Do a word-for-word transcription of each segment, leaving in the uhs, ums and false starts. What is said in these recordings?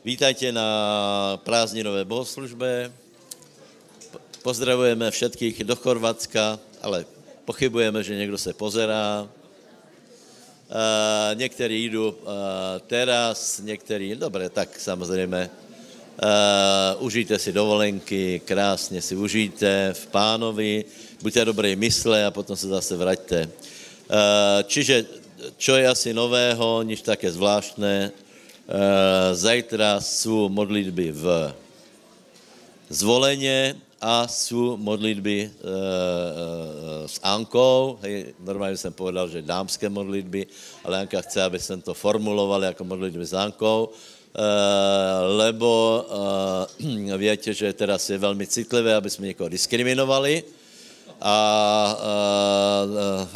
Vítajte na prázdninové bohoslužbe. Pozdravujeme všetkých do Chorvátska, ale pochybujeme, že niekto sa pozerá. Uh, niektorí idú uh, teraz, niektorí... Dobre, tak samozrejme. Uh, užijte si dovolenky, krásne si užijte v pánovi. Buďte dobrej mysle a potom sa zase vraťte. Uh, čiže, čo je asi nového, nič také zvláštne, zajtra sú modlitby v Zvolenie a sú modlitby e, e, s Ankou. Hej, normálne som povedal, že dámské modlitby, ale Anka chce, aby som to formuloval ako modlitby s Ankou, e, lebo e, viete, že teraz je veľmi citlivé, aby sme niekoho diskriminovali a e,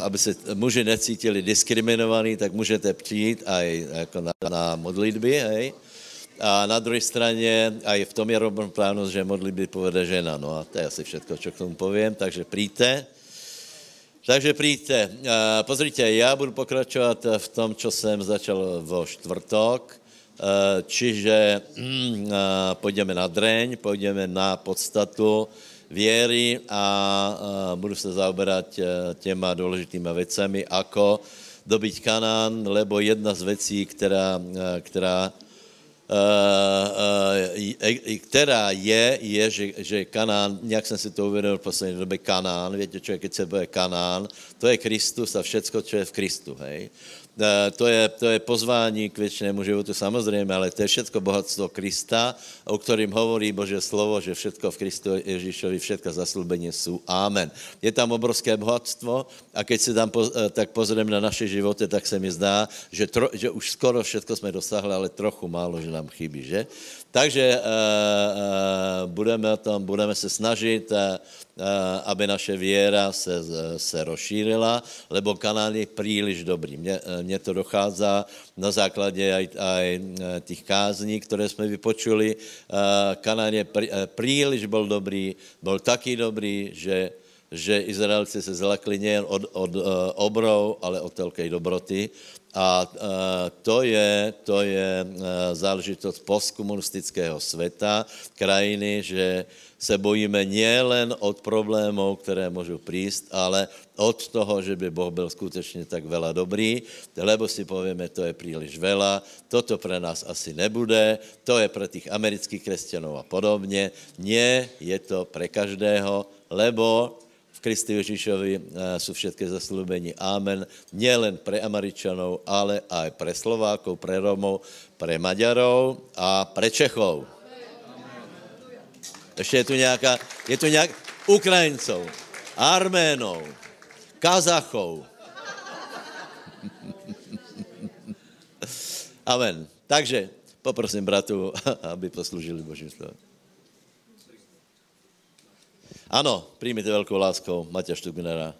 aby sa muži necítili diskriminovaní, tak môžete přijít aj ako na, na modlitby, hej. A na druhej strane, aj v tom je rovnoprávnosť, že modlitby povede žena. No a to je asi všetko, čo k tomu poviem, takže príďte. Takže príďte. E, pozrite, ja budu pokračovať v tom, čo som začal vo štvrtok. E, čiže mm, e, pôjdeme na dreň, pôjdeme na podstatu viery a, a budú sa zaoberať těma dôležitými vecami, ako dobiť Kanán, lebo jedna z vecí, která, která, která je, je, že, že Kanán, nějak jsem si to uvědomil v poslední době, Kanán, víte, člověk, keď se bude Kanán, to je Kristus a všecko, co je v Kristu, hej. To je, to je pozvání k věčnému životu, samozřejmě, ale to je všetko bohatstvo Krista, o kterým hovorí Božie slovo, že všetko v Kristu Ježíšovi, všetka zaslúbenie sú. Amen. Je tam obrovské bohatstvo a keď si tam poz, tak pozriem na naše životy, tak se mi zdá, že, tro, že už skoro všetko jsme dosáhli, ale trochu málo, že nám chybí, že? Takže uh, uh, budeme o tom, budeme se snažit, uh, aby naše věra se, se rozšířila, lebo Kanán je príliš dobrý. Mně, mně to dochází na základě aj, aj těch kázní, které jsme vypočuli. Kanán je príliš byl dobrý, byl taky dobrý, že, že Izraelci se zlakli nejen od, od obrov, ale od telkej dobroty. A to je, to je záležitost postkomunistického světa, krajiny, že se bojíme nielen od problémů, které můžou prísť, ale od toho, že by Boh byl skutečně tak veľa dobrý, lebo si povíme, to je príliš veľa, toto pre nás asi nebude, to je pre tých amerických kresťanů a podobně. Nie, je to pre každého, lebo Kristu Ježíšovi sú všetky zaslúbení. Amen. Nielen pre Američanov, ale aj pre Slovákov, pre Romov, pre Maďarov a pre Čechov. Ešte je tu nejaká, je tu nejak Ukrajincov, Arménov, Kazachov. Amen. Takže poprosím bratu, aby poslúžili Božím slovom. Ano, príjmite veľkou láskou Matia Štugnera.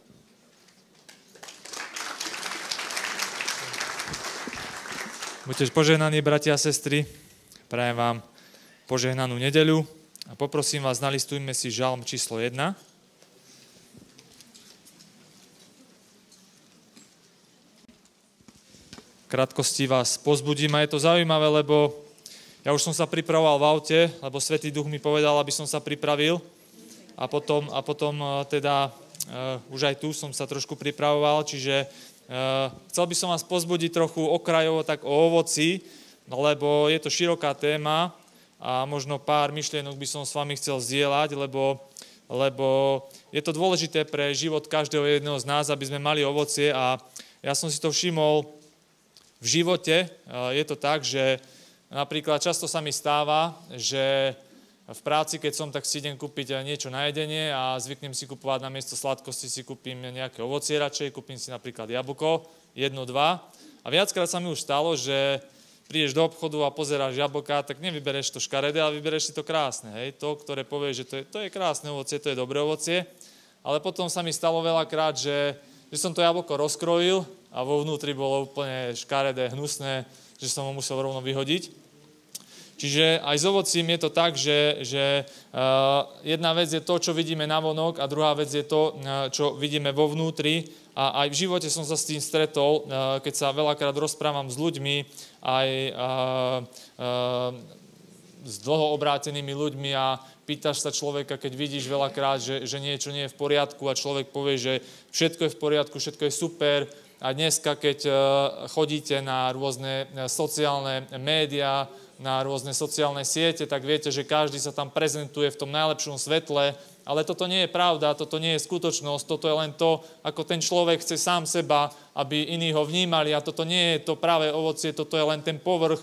Buďte požehnaní, bratia a sestry. Prajem vám požehnanú nedeľu a poprosím vás, nalistujme si žalm číslo jeden. V krátkosti vás pozbudím a je to zaujímavé, lebo ja už som sa pripravoval v aute, lebo Svätý Duch mi povedal, aby som sa pripravil. A potom, a potom teda uh, už aj tu som sa trošku pripravoval, čiže uh, chcel by som vás pozbudiť trochu okrajovo tak o ovoci, lebo je to široká téma a možno pár myšlienok by som s vami chcel zdieľať, lebo, lebo je to dôležité pre život každého jedného z nás, aby sme mali ovocie a ja som si to všimol v živote. Uh, je to tak, že napríklad často sa mi stáva, že v práci, keď som, tak si idem kúpiť niečo na jedenie a zvyknem si kupovať na miesto sladkosti, si kúpim nejaké ovocie radšej, kúpim si napríklad jablko, jedno, dva. A viackrát sa mi už stalo, že prídeš do obchodu a pozeráš jablka, tak nevybereš to škaredé, ale vybereš si to krásne, hej, to, ktoré povieš, že to je, to je krásne ovocie, to je dobré ovocie. Ale potom sa mi stalo veľakrát, že, že som to jablko rozkrojil a vo vnútri bolo úplne škaredé, hnusné, že som ho musel rovno vyhodiť. Čiže aj s ovocím je to tak, že, že uh, jedna vec je to, čo vidíme navonok a druhá vec je to, uh, čo vidíme vo vnútri. A aj v živote som sa s tým stretol, uh, keď sa veľakrát rozprávam s ľuďmi, aj uh, uh, s dlho obrátenými ľuďmi a pýtaš sa človeka, keď vidíš veľakrát, že, že niečo nie je v poriadku a človek povie, že všetko je v poriadku, všetko je super. A dneska, keď chodíte na rôzne sociálne médiá, na rôzne sociálne siete, tak viete, že každý sa tam prezentuje v tom najlepšom svetle, ale toto nie je pravda, toto nie je skutočnosť, toto je len to, ako ten človek chce sám seba, aby iní ho vnímali a toto nie je to práve ovocie, toto je len ten povrch,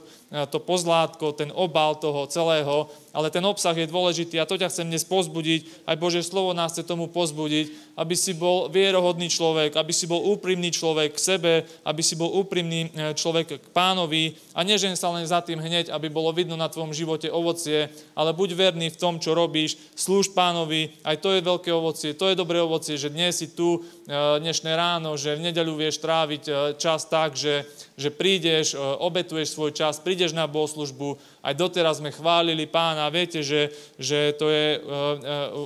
to pozlátko, ten obal toho celého, ale ten obsah je dôležitý a to ťa chcem dnes pozbudiť, aj Božie slovo nás chce tomu pozbudiť, aby si bol vierohodný človek, aby si bol úprimný človek k sebe, aby si bol úprimný človek k Pánovi a nežen sa len za tým hneď, aby bolo vidno na tvojom živote ovocie, ale buď verný v tom, čo robíš, slúž Pánovi. Aj to je veľké ovocie, to je dobré ovocie, že dnes si tu, dnešné ráno, že v nedeľu vieš tráviť čas tak, že, že prídeš, obetuješ svoj čas, prídeš na bohoslužbu. Aj doteraz sme chválili Pána. Viete, že, že to je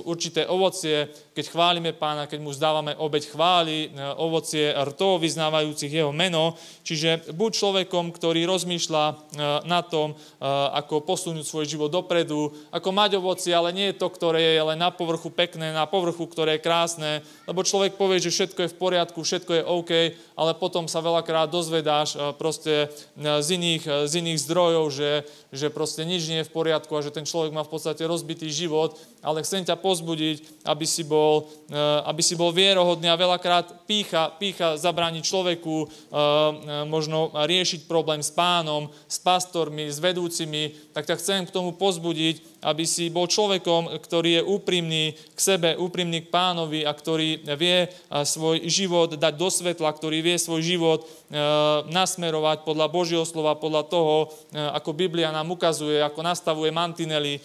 určité ovocie, keď chválime Pána, keď mu zdávame obeť chváli, ovocie rtov vyznávajúcich jeho meno. Čiže buď človekom, ktorý rozmýšľa na tom, ako posunúť svoj život dopredu, ako mať ovocie, ale nie je to, ktoré je len na povrchu, pekné, na povrchu, ktoré je krásne, lebo človek povie, že všetko je v poriadku, všetko je OK, ale potom sa veľakrát dozvedáš proste z iných, z iných zdrojov, že, že proste nič nie je v poriadku a že ten človek má v podstate rozbitý život, ale chcem ťa pozbudiť, aby si bol, aby si bol vierohodný a veľakrát pýcha, pýcha zabrániť človeku, možno riešiť problém s Pánom, s pastormi, s vedúcimi, tak ťa chcem k tomu pozbudiť, aby si bol človekom, ktorý je úprimný k sebe, úprimný k Pánovi a ktorý vie svoj život dať do svetla, ktorý vie svoj život nasmerovať podľa Božieho slova, podľa toho, ako Biblia nám ukazuje, ako nastavuje mantinely.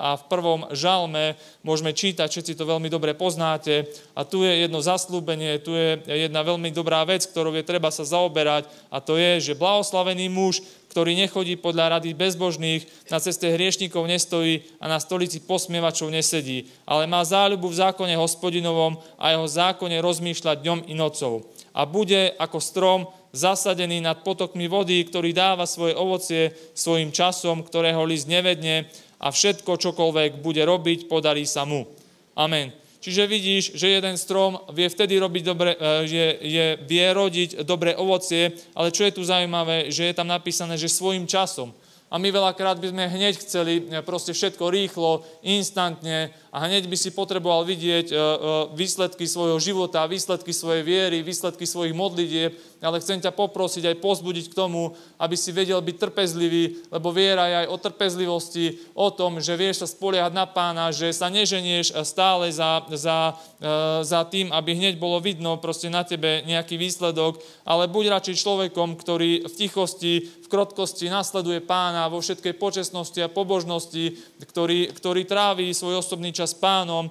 A v prvom žalme môžeme čítať, všetci to veľmi dobre poznáte. A tu je jedno zasľúbenie, tu je jedna veľmi dobrá vec, ktorou je treba sa zaoberať, a to je, že blahoslavený muž, ktorý nechodí podľa rady bezbožných, na ceste hriešnikov nestojí a na stolici posmievačov nesedí, ale má záľubu v zákone Hospodinovom a jeho zákone rozmýšľa dňom i nocou. A bude ako strom zasadený nad potokmi vody, ktorý dáva svoje ovocie svojim časom, ktorého list nevedne, a všetko, čokoľvek bude robiť, podarí sa mu. Amen. Čiže vidíš, že jeden strom vie vtedy robiť dobre, je, je, vie rodiť dobré ovocie, ale čo je tu zaujímavé, že je tam napísané, že svojím časom. A my veľakrát by sme hneď chceli proste všetko rýchlo, instantne a hneď by si potreboval vidieť výsledky svojho života, výsledky svojej viery, výsledky svojich modlitieb, ale chcem ťa poprosiť aj pozbudiť k tomu, aby si vedel byť trpezlivý, lebo viera je aj o trpezlivosti, o tom, že vieš sa spoliehať na Pána, že sa neženieš stále za, za, za tým, aby hneď bolo vidno proste na tebe nejaký výsledok, ale buď radšej človekom, ktorý v tichosti, v krotkosti nasleduje Pána, vo všetkej počestnosti a pobožnosti, ktorý, ktorý tráví svoj osobný čas s Pánom, e,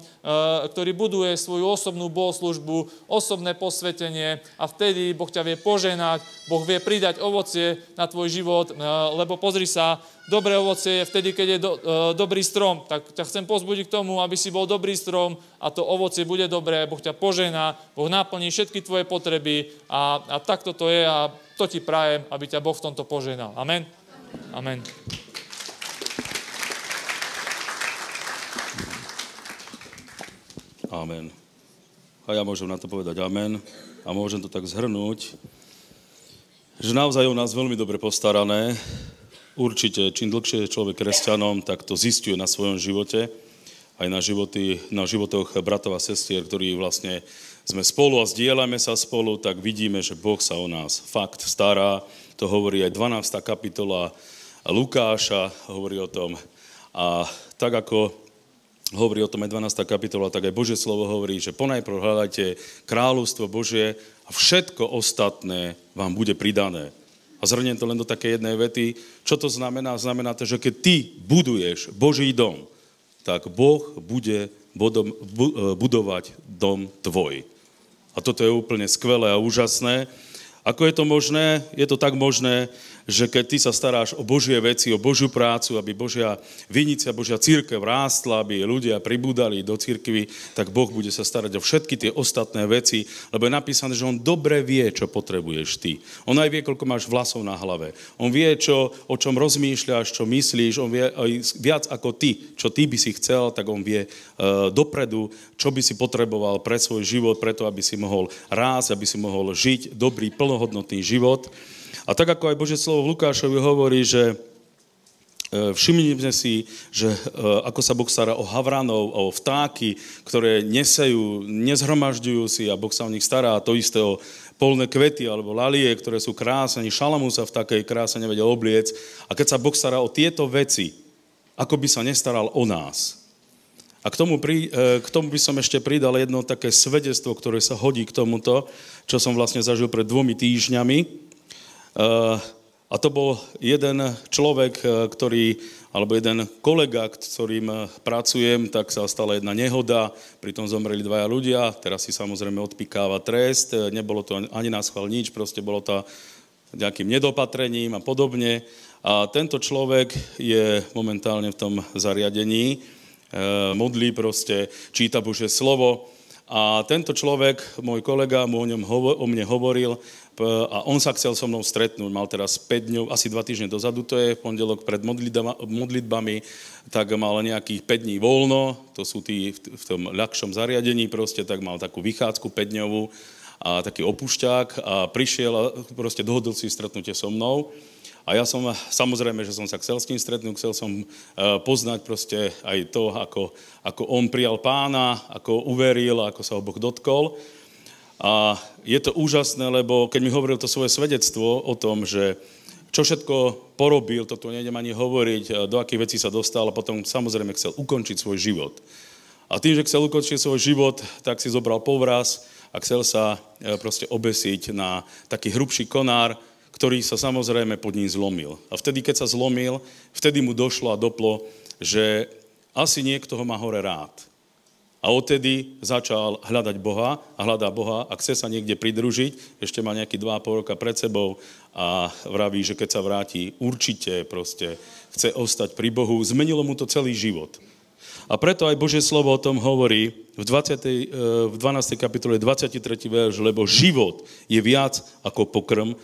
ktorý buduje svoju osobnú bohoslužbu, osobné posvetenie a vtedy Boh ťa vie poženať, Boh vie pridať ovocie na tvoj život, e, lebo pozri sa, dobré ovocie je vtedy, keď je do, e, dobrý strom. Tak ťa chcem pozbudiť k tomu, aby si bol dobrý strom a to ovocie bude dobré, Boh ťa požená, Boh naplní všetky tvoje potreby a, a takto to je a to ti prajem, aby ťa Boh v tomto poženal. Amen. Amen. Amen. A ja môžem na to povedať amen. A môžem to tak zhrnúť, že naozaj o nás veľmi dobre postarané. Určite, čím dlhšie je človek kresťanom, tak to zisťuje na svojom živote. Aj na, životy, na životoch bratov a sestier, ktorí vlastne sme spolu a zdieľame sa spolu, tak vidíme, že Boh sa o nás fakt stará. To hovorí aj dvanásta kapitola Lukáša, hovorí o tom. A tak ako hovorí o tom aj dvanásta kapitola, tak aj Božie slovo hovorí, že ponajprv hľadajte kráľovstvo Božie a všetko ostatné vám bude pridané. A zhrniem to len do takej jednej vety. Čo to znamená? Znamená to, že keď ty buduješ Boží dom, tak Boh bude budovať dom tvoj. A toto je úplne skvelé a úžasné. Ako je to možné? Je to tak možné, že keď ty sa staráš o Božie veci, o Božiu prácu, aby Božia vinica, Božia cirkev rástla, aby ľudia pribúdali do cirkvi, tak Boh bude sa starať o všetky tie ostatné veci, lebo je napísané, že on dobre vie, čo potrebuješ ty. On aj vie, koľko máš vlasov na hlave. On vie, čo, o čom rozmýšľaš, čo myslíš, on vie aj viac ako ty, čo ty by si chcel, tak on vie uh, dopredu, čo by si potreboval pre svoj život, preto aby si mohol rásť, aby si mohol žiť dobrý, plnohodnotný život. A tak ako aj Božie slovo v Lukášovi hovorí, že všimnime si, že ako sa Boh stará o havranov, o vtáky, ktoré nesejú, nezhromažďujú si a Boh sa o nich stará, to isté o polné kvety alebo lalie, ktoré sú krásne, ani Šalamún sa v takej kráse nevedel obliec. A keď sa Boh stará o tieto veci, ako by sa nestaral o nás. A k tomu, pri, k tomu by som ešte pridal jedno také svedectvo, ktoré sa hodí k tomuto, čo som vlastne zažil pred dvomi týždňami. A to bol jeden človek, ktorý, alebo jeden kolega, s ktorým pracujem, tak sa stala jedna nehoda, pritom zomreli dvaja ľudia, teraz si samozrejme odpikáva trest, nebolo to ani náschval nič, proste bolo to nejakým nedopatrením a podobne. A tento človek je momentálne v tom zariadení, modlí proste, číta Božie slovo. A tento človek, môj kolega, mu o, ňom hovo- o mne hovoril a on sa chcel so mnou stretnúť. Mal teraz päť dňov, asi dva týždne dozadu, to je v pondelok pred modlitbami, tak mal nejakých päť dní voľno, to sú tí v tom ľahšom zariadení proste, tak mal takú vychádzku päťdňovú a taký opušťák a prišiel a proste dohodol si stretnutie so mnou. A ja som, samozrejme, že som sa chcel s ním stretnúť, chcel som poznať proste aj to, ako, ako on prijal pána, ako uveril, ako sa ho Boh dotkol. A je to úžasné, lebo keď mi hovoril to svoje svedectvo o tom, že čo všetko porobil, to tu nejdem ani hovoriť, do akých vecí sa dostal a potom samozrejme chcel ukončiť svoj život. A tým, že chcel ukončiť svoj život, tak si zobral povraz a chcel sa proste obesiť na taký hrubší konár, ktorý sa samozrejme pod ním zlomil. A vtedy, keď sa zlomil, vtedy mu došlo a doplo, že asi niekto ho má hore rád. A odtedy začal hľadať Boha a hľadá Boha a chce sa niekde pridružiť. Ešte má nejaký dva a pol roka pred sebou a vraví, že keď sa vráti, určite proste chce ostať pri Bohu. Zmenilo mu to celý život. A preto aj Božie slovo o tom hovorí v, dvadsiatej, v dvanástej kapitole dvadsiaty tretí verš, lebo život je viac ako pokrm,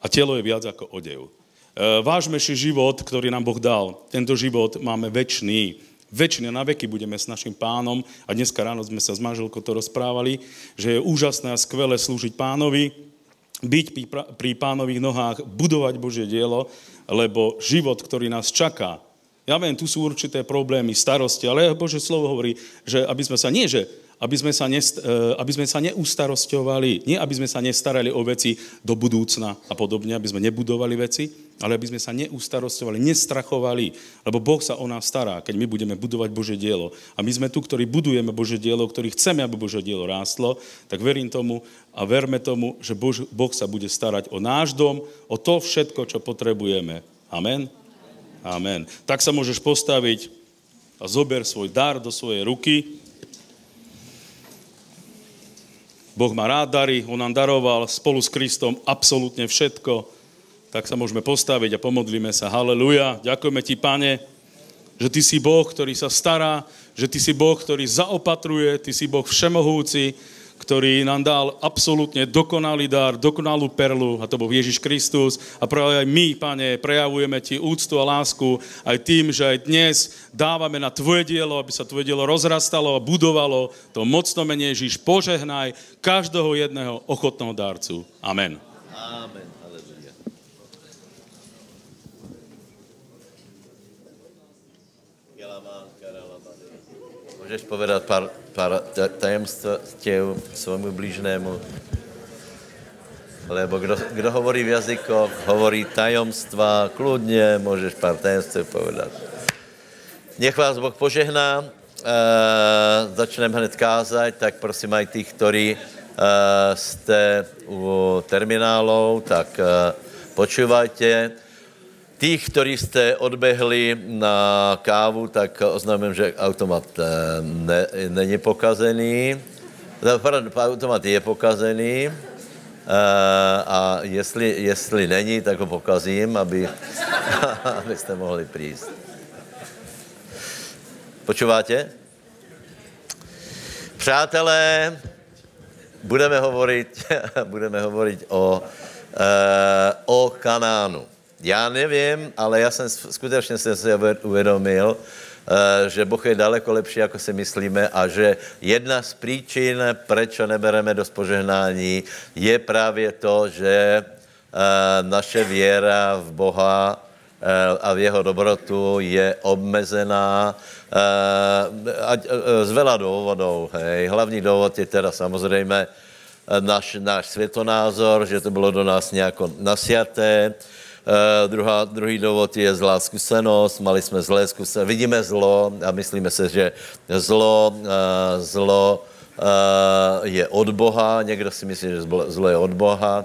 a telo je viac ako odev. Vážme si život, ktorý nám Boh dal. Tento život máme večný. Večne na veky budeme s našim pánom. A dneska ráno sme sa s manželkou to rozprávali, že je úžasné a skvelé slúžiť pánovi, byť pri pánových nohách, budovať Božie dielo, lebo život, ktorý nás čaká. Ja viem, tu sú určité problémy, starosti, ale Božie slovo hovorí, že aby sme sa nie, že Aby sme, sa nest- aby sme sa neustarosťovali, nie aby sme sa nestarali o veci do budúcna a podobne, aby sme nebudovali veci, ale aby sme sa neustarosťovali, nestrachovali, lebo Boh sa o nás stará, keď my budeme budovať Božie dielo. A my sme tu, ktorí budujeme Božie dielo, ktorí chceme, aby Božie dielo rástlo, tak verím tomu a verme tomu, že Bož- Boh sa bude starať o náš dom, o to všetko, čo potrebujeme. Amen? Amen. Tak sa môžeš postaviť a zober svoj dar do svojej ruky. Boh má rád dary, on nám daroval spolu s Kristom absolútne všetko. Tak sa môžeme postaviť a pomodlíme sa. Haleluja, ďakujeme ti, Pane, že ty si Boh, ktorý sa stará, že ty si Boh, ktorý zaopatruje, ty si Boh všemohúci, ktorý nám dal absolútne dokonalý dar, dokonalú perlu, a to bol Ježiš Kristus. A práve aj my, Pane, prejavujeme ti úctu a lásku aj tým, že aj dnes dávame na tvoje dielo, aby sa tvoje dielo rozrastalo a budovalo. To mocno mene Ježiš, požehnaj každého jedného ochotného darcu. Amen. Amen. Halleluja. Môžeš povedať pár Para tajemstiev svojmu blížnému. Lebo kdo, kdo hovorí v jazykoch, hovorí tajomstva, kludně, můžeš pár tajemstiev povedat. Nech vás Boh požehná, e, začneme hned kázať, tak prosím aj tých, ktorí e, ste u terminálov, tak e, počúvajte. Tých, ktorí ste odbehli na kávu, tak oznámím, že automat není ne, ne pokazený. Pardon, automat je pokazený. a jestli, jestli není, tak ho pokazím, aby, abyste mohli prísť. Počúváte? Přátelé, budeme hovoriť, budeme hovoriť o, o Kanánu. Já nevím, ale já jsem skutečně jsem si uvědomil, že Boh je daleko lepší, jako si myslíme, a že jedna z príčin, prečo nebereme dost požehnání, je právě to, že naše věra v Boha a v jeho dobrotu je obmezená z veľa důvodů. Hej. Hlavní důvod je teda samozřejmě náš, náš světonázor, že to bylo do nás nějako nasiaté. Uh, druhá, druhý důvod je zlá zkušenost, mali jsme zlé zkušenosti, vidíme zlo a myslíme se, že zlo, uh, zlo uh, je od Boha, někdo si myslí, že zlo je od Boha.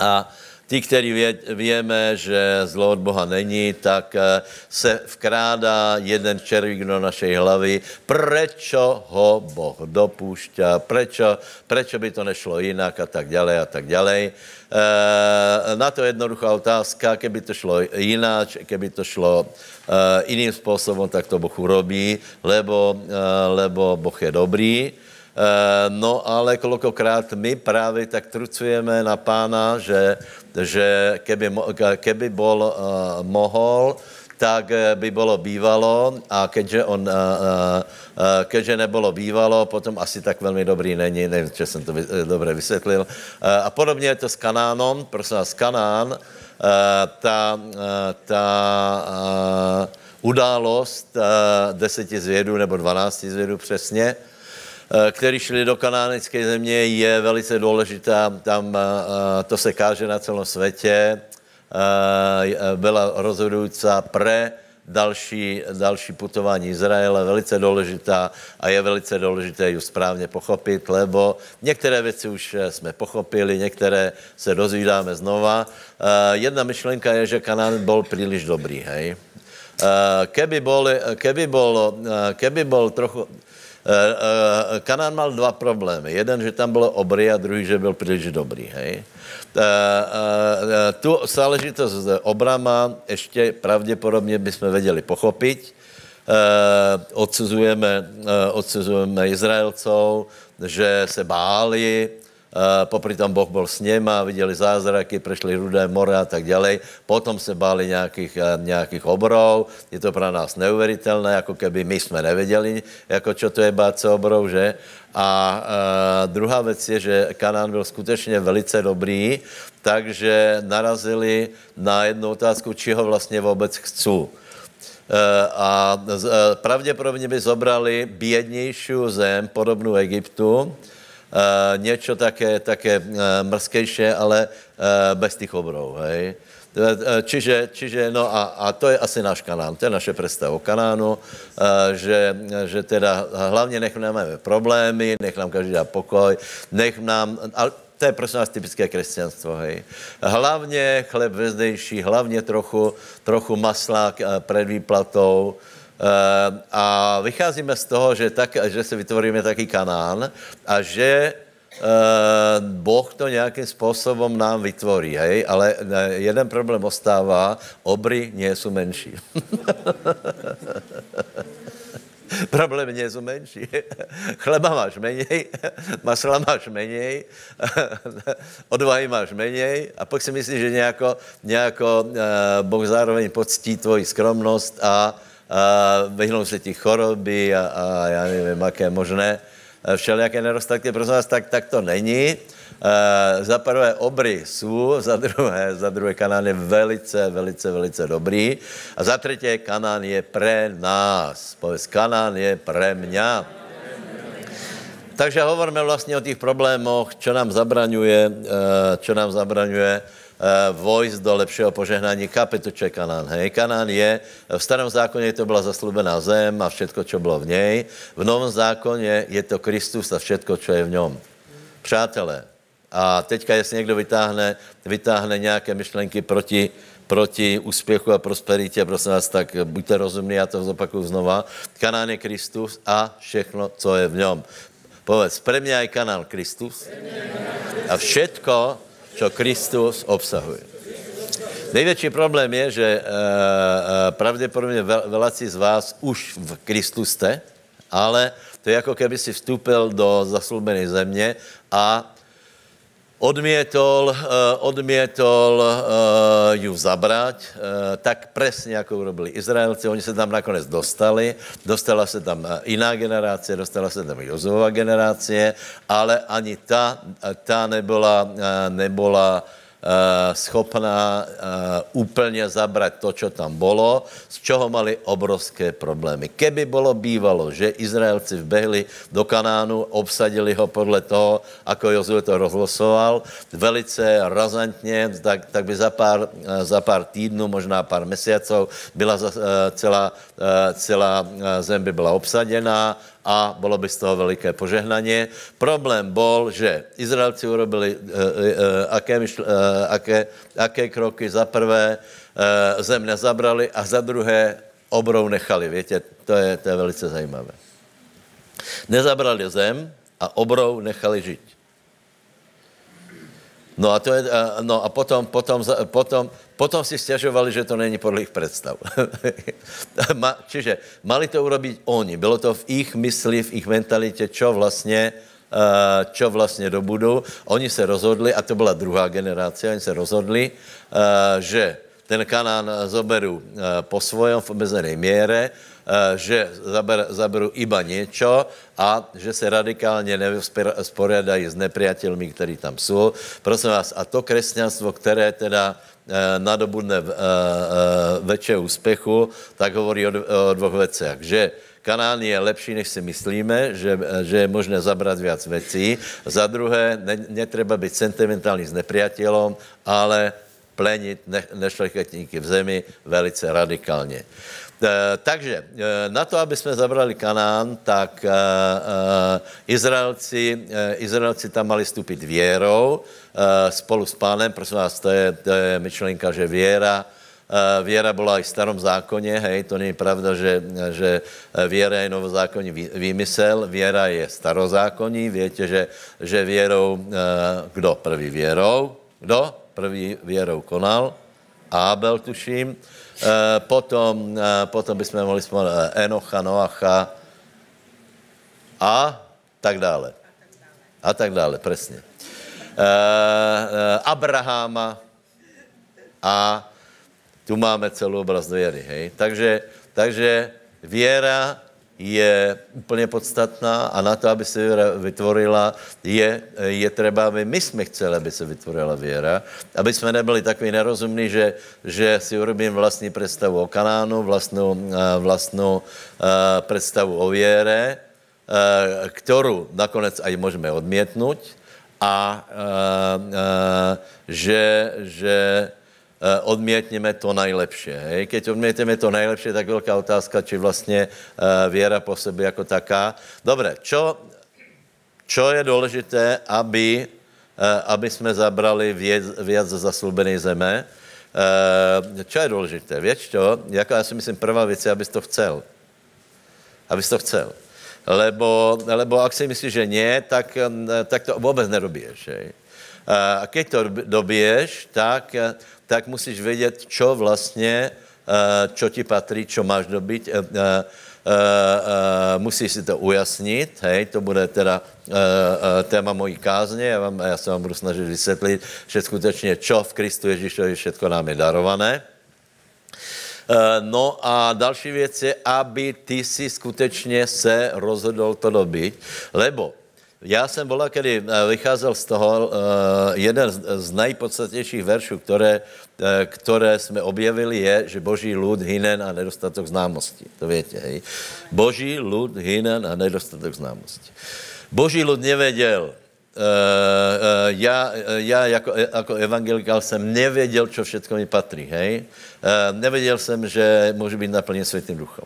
A ti, kteří vě, víme, že zlo od Boha není, tak uh, se vkrádá jeden červík do našej hlavy. Prečo ho Boh dopúšťa? Prečo, prečo by to nešlo jinak? A tak ďalej, a tak ďalej. E, na to je jednoduchá otázka, keby to šlo ináč, keby to šlo e, iným spôsobom, tak to Boh urobí, lebo, e, lebo Boh je dobrý. E, no ale koľkokrát my práve tak trucujeme na Pána, že, že keby, keby bol e, mohol, tak by bolo bývalo, a keďže, on, e, e, keďže nebolo bývalo, potom asi tak veľmi dobrý není, neviem, či som to dobre vysvetlil. E, a podobne je to s Kanánom, prosím vás, Kanán, e, tá, e, tá e, událosť deseti zvědů, nebo dvanácti zvědů přesně, který šli do kanánické země, je velice důležitá, tam e, to se káže na celom světě, byla rozhodujícá pre další, další putování Izraele, velice důležitá a je velice důležité ju správně pochopit, lebo některé věci už jsme pochopili, některé se dozvídáme znova. Jedna myšlenka je, že Kanán byl příliš dobrý, hej. Keby bol, keby bol, keby bol trochu... Kanán mal dva problémy. Jeden, že tam bylo obry, a druhý, že byl príliš dobrý, hej. Uh, uh, tu záležitosť s obrama ještě pravděpodobně bychom věděli pochopit. Uh, odsuzujeme, uh, odsuzujeme Izraelcov, že se báli, uh, popri tom Boh byl s něma, viděli zázraky, prešli Rudé more a tak ďalej. Potom se báli nějakých, uh, nějakých obrov. Je to pro nás neuvěřitelné, jako keby my jsme nevěděli, jako čo to je bát se obrov, že? A e, druhá věc je, že Kanán byl skutečně velice dobrý, takže narazili na jednu otázku, či ho vlastně vůbec chcú. E, a z, e, pravděpodobně by zobrali biednější zem, podobnou Egyptu, e, něco také, také e, mrzkejšie, ale e, bez těch obrov, hej. Čiže, čiže, no a, a to je asi náš Kanán, to je naše predstava o Kanánu, že, že teda hlavně nech nám máme problémy, nech nám každý dá pokoj, nech nám, ale to je prosím nás typické kresťanstvo, hej. Hlavně chleb vezdejší, hlavně trochu, trochu masla před výplatou, a vycházíme z toho, že, tak, že se vytvoríme taký Kanán a že Uh, Boh to nějakým způsobem nám vytvorí, hej? Ale jeden problém ostává, obry nie sú menší. Problém nie sú menší. Chleba máš menej, masla máš menej, odvahy máš menej, a pak si myslíš, že nejako, nejako uh, Boh zároveň poctí tvoji skromnost a uh, vyhnou se ti choroby a, a já nevím, jaké možné všelijaké nedostatky, prosím vás, tak, tak to není. E, za prvé obry sú, za druhé, za druhé Kanán je velice, velice, velice dobrý. A za tretie Kanán je pre nás. Povedz, Kanán je pre mňa. Takže hovoríme vlastně o těch problémoch, čo nám zabraňuje, e, čo nám zabraňuje vojsť do lepšieho požehnání. Chápe to, čo je Kanán, hej. Kanán je, v starom zákoně to byla zaslubená zem a všetko, čo bylo v něj. V novom zákoně je to Kristus a všetko, čo je v něm. Přátelé, a teďka, jestli někdo vytáhne, vytáhne nějaké myšlenky proti, proti úspěchu a prosperitě, prosím vás, tak buďte rozumní, já to zopakuju znova. Kanán je Kristus a všechno, co je v něm. Povedz, pre mňa je kanál Kristus a všetko, čo Kristus obsahuje. Nejväčší problém je, že e, e, pravdepodobne veľaci z vás už v Kristu ste, ale to je ako keby si vstúpil do zaslúbenej země a odmietol, odmietol ju zabrať, tak presne, ako urobili Izraelci. Oni sa tam nakonec dostali. Dostala sa tam iná generácia, dostala sa tam Jozovova generácie, ale ani tá, tá nebola, nebola schopná úplne zabrať to, čo tam bolo, z čoho mali obrovské problémy. Keby bolo bývalo, že Izraelci vbehli do Kanánu, obsadili ho podľa toho, ako Jozue to rozlosoval, velice razantne, tak, tak by za pár, za pár týdnů, možná pár mesiacov, byla celá, celá zem by byla obsadená, a bolo by z toho veľké požehnanie. Problém bol, že Izraelci urobili e, e, aké, myšl, e, aké, aké kroky. Za prvé, e, zem nezabrali a za druhé obrov nechali. Viete, to je, to je velice zajímavé. Nezabrali zem a obrov nechali žiť. No a, to je, no a potom, potom, potom, potom si sťažovali, že to není podľa ich predstav. Čiže mali to urobiť oni. Bylo to v ich mysli, v ich mentalitě, čo vlastne, čo vlastne dobudú. Oni se rozhodli, a to byla druhá generácia, oni se rozhodli, že ten Kanán zoberú po svojom v omezenej miere, že zaber, zaberú iba niečo a že sa radikálne nevysporiadajú s nepriateľmi, ktorí tam sú. Prosím vás, a to kresťanstvo, ktoré teda nadobudne väčšie úspechu, tak hovorí o, o dvoch veciach, že Kanán je lepší, než si myslíme, že, že je možné zabrať viac vecí. Za druhé, ne, netreba byť sentimentálny s nepriateľom, ale pleniť ne, nešlechetníky v zemi velice radikálne. Takže na to, aby jsme zabrali Kanán, tak Izraelci, Izraelci tam mali vstúpiť vierou spolu s pánem. Prosím vás, to je, to je myšlenka, že viera, viera bola aj v starom zákoně, hej, to není pravda, že, že viera je novozákonní výmysel, viera je starozákonní. Viete, že, že vierou, kdo prvý vierou, kdo prvý vierou konal, Ábel, tuším. E, potom, e, potom by sme mohli spomenúť Enocha, Noacha a tak dále. A tak dále, presne. E, e, Abraháma a tu máme celú obraz viery, hej. Takže, takže viera je úplne podstatná a na to, aby sa viera vytvorila, je, je treba, aby my sme chceli, aby sa vytvorila viera, aby sme neboli takový nerozumní, že, že si urobím vlastní predstavu o Kanánu, vlastnú, vlastnú predstavu o viere, ktorú nakonec aj môžeme odmietnúť a že... že odmietneme to najlepšie. Hej? Keď odmietneme to najlepšie, tak veľká otázka, či vlastne viera po sebe ako taká. Dobre, čo, čo je dôležité, aby, aby sme zabrali viac, viac zaslúbenej zeme? Čo je dôležité? Vieš čo? Jaká, ja si myslím, prvá vec je, aby si to chcel. Aby si to chcel. Lebo, lebo ak si myslíš, že nie, tak, tak to vôbec nerobíš. Hej? A keď to dobiješ, tak... tak musíš vedieť, čo vlastne, čo ti patrí, čo máš dobiť. Musíš si to ujasniť, hej, to bude teda téma mojí kázne, ja, vám, ja sa vám budu snažiť vysvetliť, že skutečne, čo v Kristu Ježíšovi všetko nám je darované. No a další vec je, aby ty si skutečne se rozhodol to dobiť, lebo já jsem bola, kedy vycházel z toho jeden z nejpodstatnějších veršů, které, které jsme objevili, je, že boží lud hyne na nedostatok známosti. To viete, hej? Boží lud hyne na nedostatok známosti. Boží lud nevěděl. Já, já jako, jako evangelikál jsem nevěděl, čo všetko mi patrí, hej? Nevěděl jsem, že můžu být naplněn Světým duchom.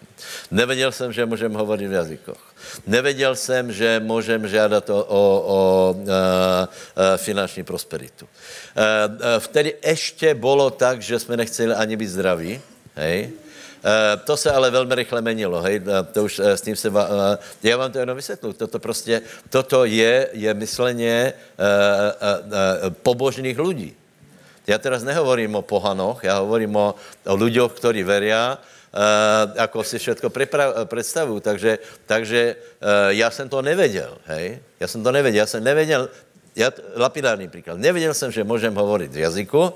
Nevěděl jsem, že můžem hovořit v jazykoch. Nevěděl jsem, že můžem žádat o, o, o e, finanční prosperitu. E, vtedy ještě bylo tak, že jsme nechceli ani být zdraví, hej? E, To se ale velmi rychle menilo, hej, to už s tím se... Já vám to jenom vysvětlu, toto prostě, toto je, je mysleně pobožných lidí. Já teraz nehovorím o pohanoch, já hovorím o, o ľuďoch, ktorí veria, ako si všetko predstavujú, takže, takže já jsem to nevedel, hej, já jsem to nevedel, já jsem nevedel, ja, lapidárny príklad, nevedel jsem, že môžem hovoriť v jazyku,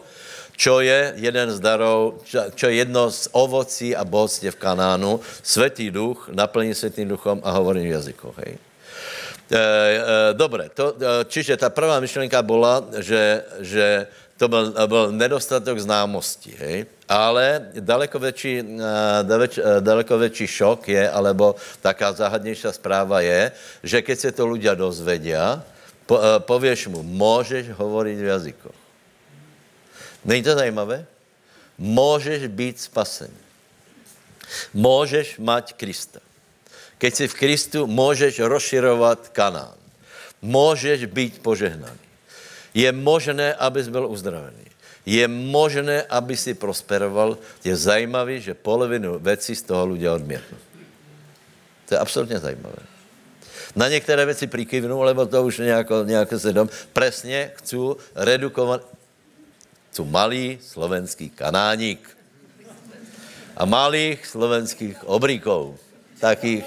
čo je jeden z darov, čo je jedno z ovocí a bohostiev Kanánu, Svätý Duch, naplní Svätým Duchom a hovorím v jazyku, hej. E, e, dobre, to, e, čiže tá prvá myšlenka bola, že, že to bol, bol nedostatok známosti, hej. Ale daleko väčší, daleč, daleko väčší šok je, alebo taká záhadnejšia správa je, že keď sa to ľudia dozvedia, po, e, povieš mu, môžeš hovoriť v jazyku. Není to zajímavé? Môžeš byť spasený. Môžeš mať Krista. Keď si v Kristu, môžeš rozširovať Kanán. Môžeš byť požehnaný. Je možné, aby si byl uzdravený. Je možné, aby si prosperoval. Je zajímavé, že polovinu vecí z toho ľudia odmietnú. To je absolútne zajímavé. Na niektoré veci prikývnú, lebo to už nejako, nejako se dom... Presne chcú redukovať... Sú malý slovenský kanánik a malých slovenských obríkov, takých,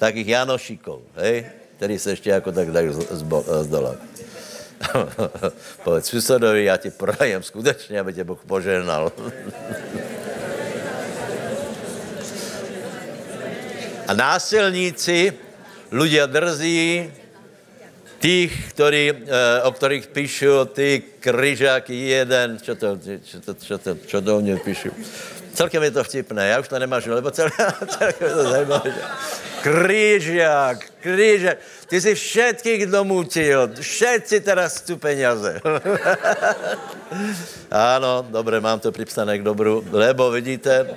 takých Janošikov, hej, ktorí sa ešte ako tak dajú zdolať. Povedz susedovi, ja ti prajem skutečne, aby te Boh požehnal. A násilníci, ľudia drzí, tých, ktorí, o ktorých píšu, tí kryžáky jeden, čo to, čo to, čo to, čo to o mne píšu. Celkem je to vtipné, ja už to nemážu, lebo celé, celkem je to zajímavé. Kryžák, kryžák, ty si všetkých domútil, všetci teraz chcú peniaze. Áno, dobre, mám to pripsané k dobru, lebo vidíte,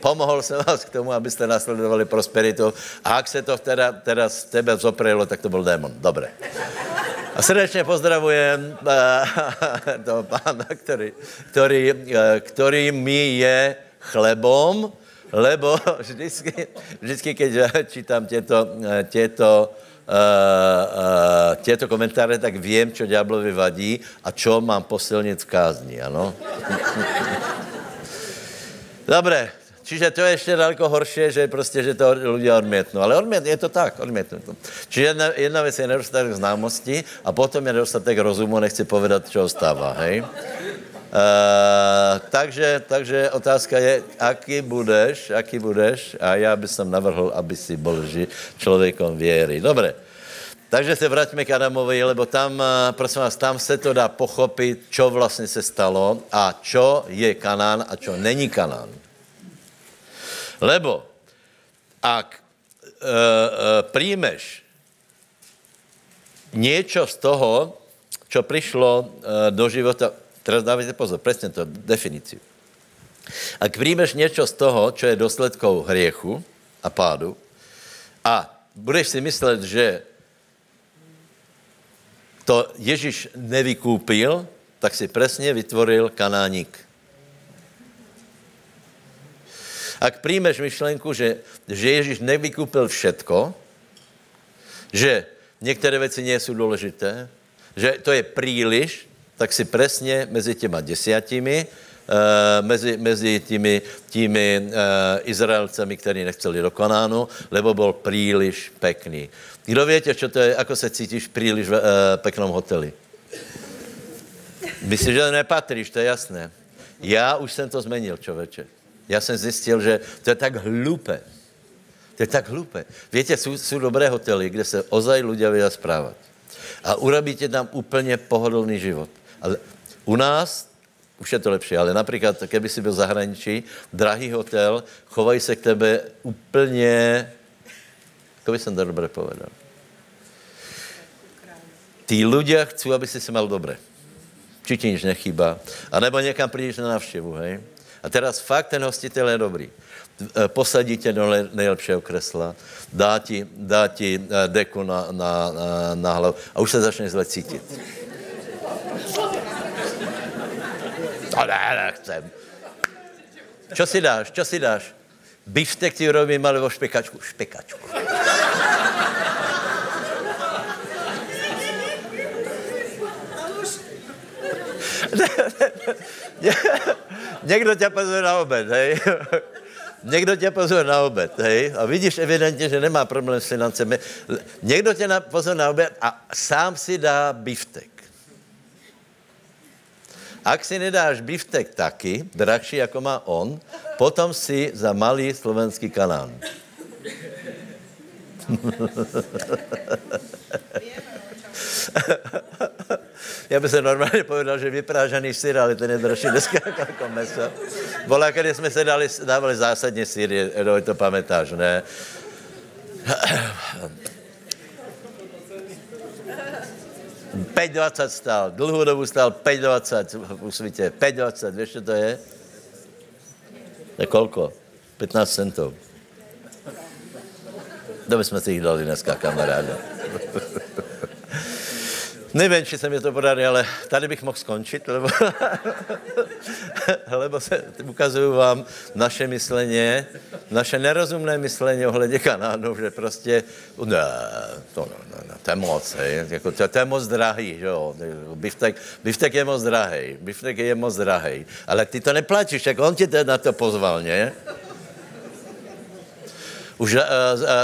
pomohol som vás k tomu, aby ste nasledovali prosperitu. A ak sa to teda, teraz tebe zoprelo, tak to bol démon. Dobre. A srdečne pozdravujem toho pána, ktorý, ktorý, ktorý mi je chlebom, lebo vždycky, vždycky keď čítam tieto, tieto, uh, uh, tieto komentáre, tak viem, čo ďáblovi vadí a čo mám posilniť v kázni, ano? Dobre, čiže to je ešte daleko horšie, že, proste, že to ľudia odmietnú. Ale odmietnú, je to tak, odmietnú to. Čiže jedna, jedna vec je nedostatek známosti a potom je nedostatek rozumu, nechci povedať, čo ostáva, hej? Uh, takže, takže otázka je, aký budeš, aký budeš, a ja by som navrhl, aby si bol ži, človekom viery. Dobre, takže se vraťme k Adamovi, lebo tam, prosím vás, tam se to dá pochopit, čo vlastne se stalo a čo je Kanán a čo není Kanán. Lebo ak uh, uh, príjmeš niečo z toho, čo prišlo uh, do života... Teraz dávajte pozor, presne to, definíciu. Ak príjmeš niečo z toho, čo je dôsledkou hriechu a pádu a budeš si mysleť, že to Ježiš nevykúpil, tak si presne vytvoril kanánik. Ak príjmeš myšlenku, že, že Ježiš nevykúpil všetko, že niektoré veci nie sú dôležité, že to je príliš, tak si presne mezi těma desiatimi, uh, mezi, mezi tými, tými uh, Izraelcami, ktorí nechceli do Kanánu, lebo bol príliš pekný. Kdo viete, čo to je, ako sa cítiš v príliš uh, peknom hoteli? Myslíš, že nepatríš, to je jasné. Ja už som to zmenil, čoveče. Ja som zistil, že to je tak hlúpe. To je tak hlúpe. Viete, sú, sú dobré hotely, kde sa ozaj ľudia vedia správať. A urobíte tam úplne pohodlný život. Ale u nás už je to lepšie, ale napríklad, keby si byl v zahraničí, drahý hotel, chovají se k tebe úplne... To by som to dobre povedal. Tí ľudia chcú, aby si si mal dobre. Či ti nič nechýba. A nebo niekam prídeš na návštevu, hej? A teraz fakt ten hostitel je dobrý. Posadíte do nejlepšieho kresla, dá ti, dá ti deku na, na, na hlavu a už se začne zle cítit. To ne, nechcem. Čo si dáš? Čo si dáš? Biftek ti urobím, alebo špekačku? Špekačku. Niekto ťa pozve na obed, hej? Niekto ťa pozve na obed, hej? A vidíš evidentně, že nemá problém s financemi. Niekto ťa pozve na obed a sám si dá biftek. Ak si nedáš biftek taky, drahší, jako má on, potom si za malý slovenský kanán. Ja by som normálne povedal, že vyprážaný syr, ale ten je drožší dneska ako meso. Bola, kedy sme sa dali, dávali zásadne syr, Edo, to pamätáš, ne? päť dvadsať stál, dlhú dobu stál päť dvadsať v Úsvite, päť dvadsať, vieš, čo to je? Je koľko? pätnásť centov. To by sme si ich dali dneska, kamaráda. Nevím, či se mi to podarí, ale tady bych mohl skončit, lebo, lebo se ukazuju vám naše mysleně, naše nerozumné mysleně ohledě Kanánu, že prostě, ne, to, ne, ne, to je moc, hej, jako, to, to je moc drahý, že jo, biftek, biftek je moc drahý, biftek je moc drahý, ale ty to neplatíš, tak on ti na to pozval, ne? Už, uh,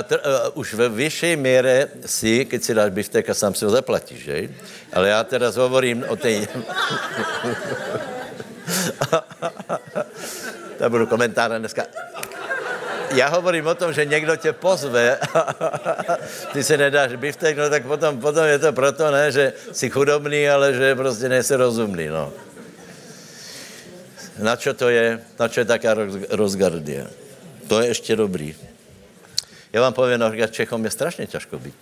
tr, uh, už ve vyšší míře si, keď si dáš biftek a sám si ho zaplatíš, že? Ale já teda hovorím o té... To budou komentáře dneska. Já hovorím o tom, že někdo tě pozve a ty si nedáš biftek, no tak potom, potom je to proto, ne, že jsi chudobný, ale že prostě nejsi rozumný, no. Na čo to je? Na čo je taká rozgardie? To je ještě dobrý. Ja vám poviem, napríklad Čechom je strašne ťažko byť.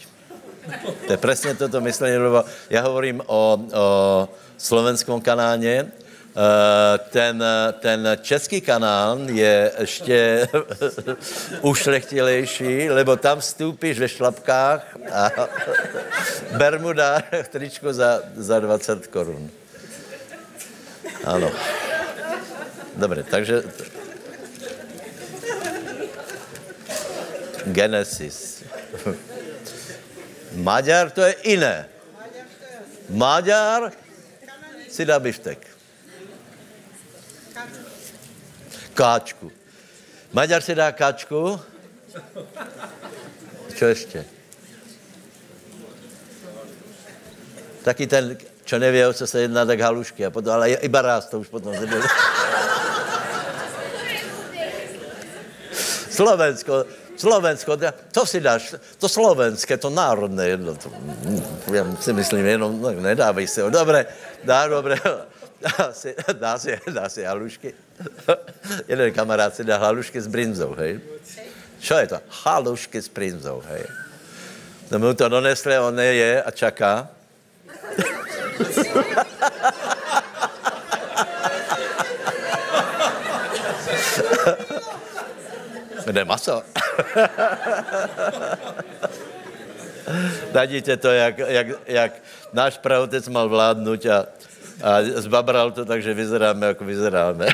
To je presne toto myslenie, lebo ja hovorím o, o slovenskom kanáne. Ten, ten český kanán je ešte ušlechtilejší, lebo tam vstúpiš ve šlapkách a bermuda, tričko za, za dvadsať korún. Áno. Dobre, takže... Genesis. Maďar to je iné. Maďar si dá biftek. Káčku. Maďar si dá káčku. Čo ešte? Taký ten, čo nevie, o co sa jedná, tak halušky. A potom, ale iba raz to už potom se bude. Slovensko. Slovensko, to si dáš, to slovenské, to národné jedno, to, ja si myslím, jenom, no, nedávej si ho, dobre, dá, dobre, dá si, dá si, dá si halušky. Jeden kamarád si dá halušky s brinzou, hej. Čo je to? Halušky s brinzou, hej. No mu to donesli, on neje a čaká. Kde je maso? Radíte to, jak, jak, jak náš pravotec mal vládnuť a, a zbabral to tak, že vyzeráme, jako vyzeráme.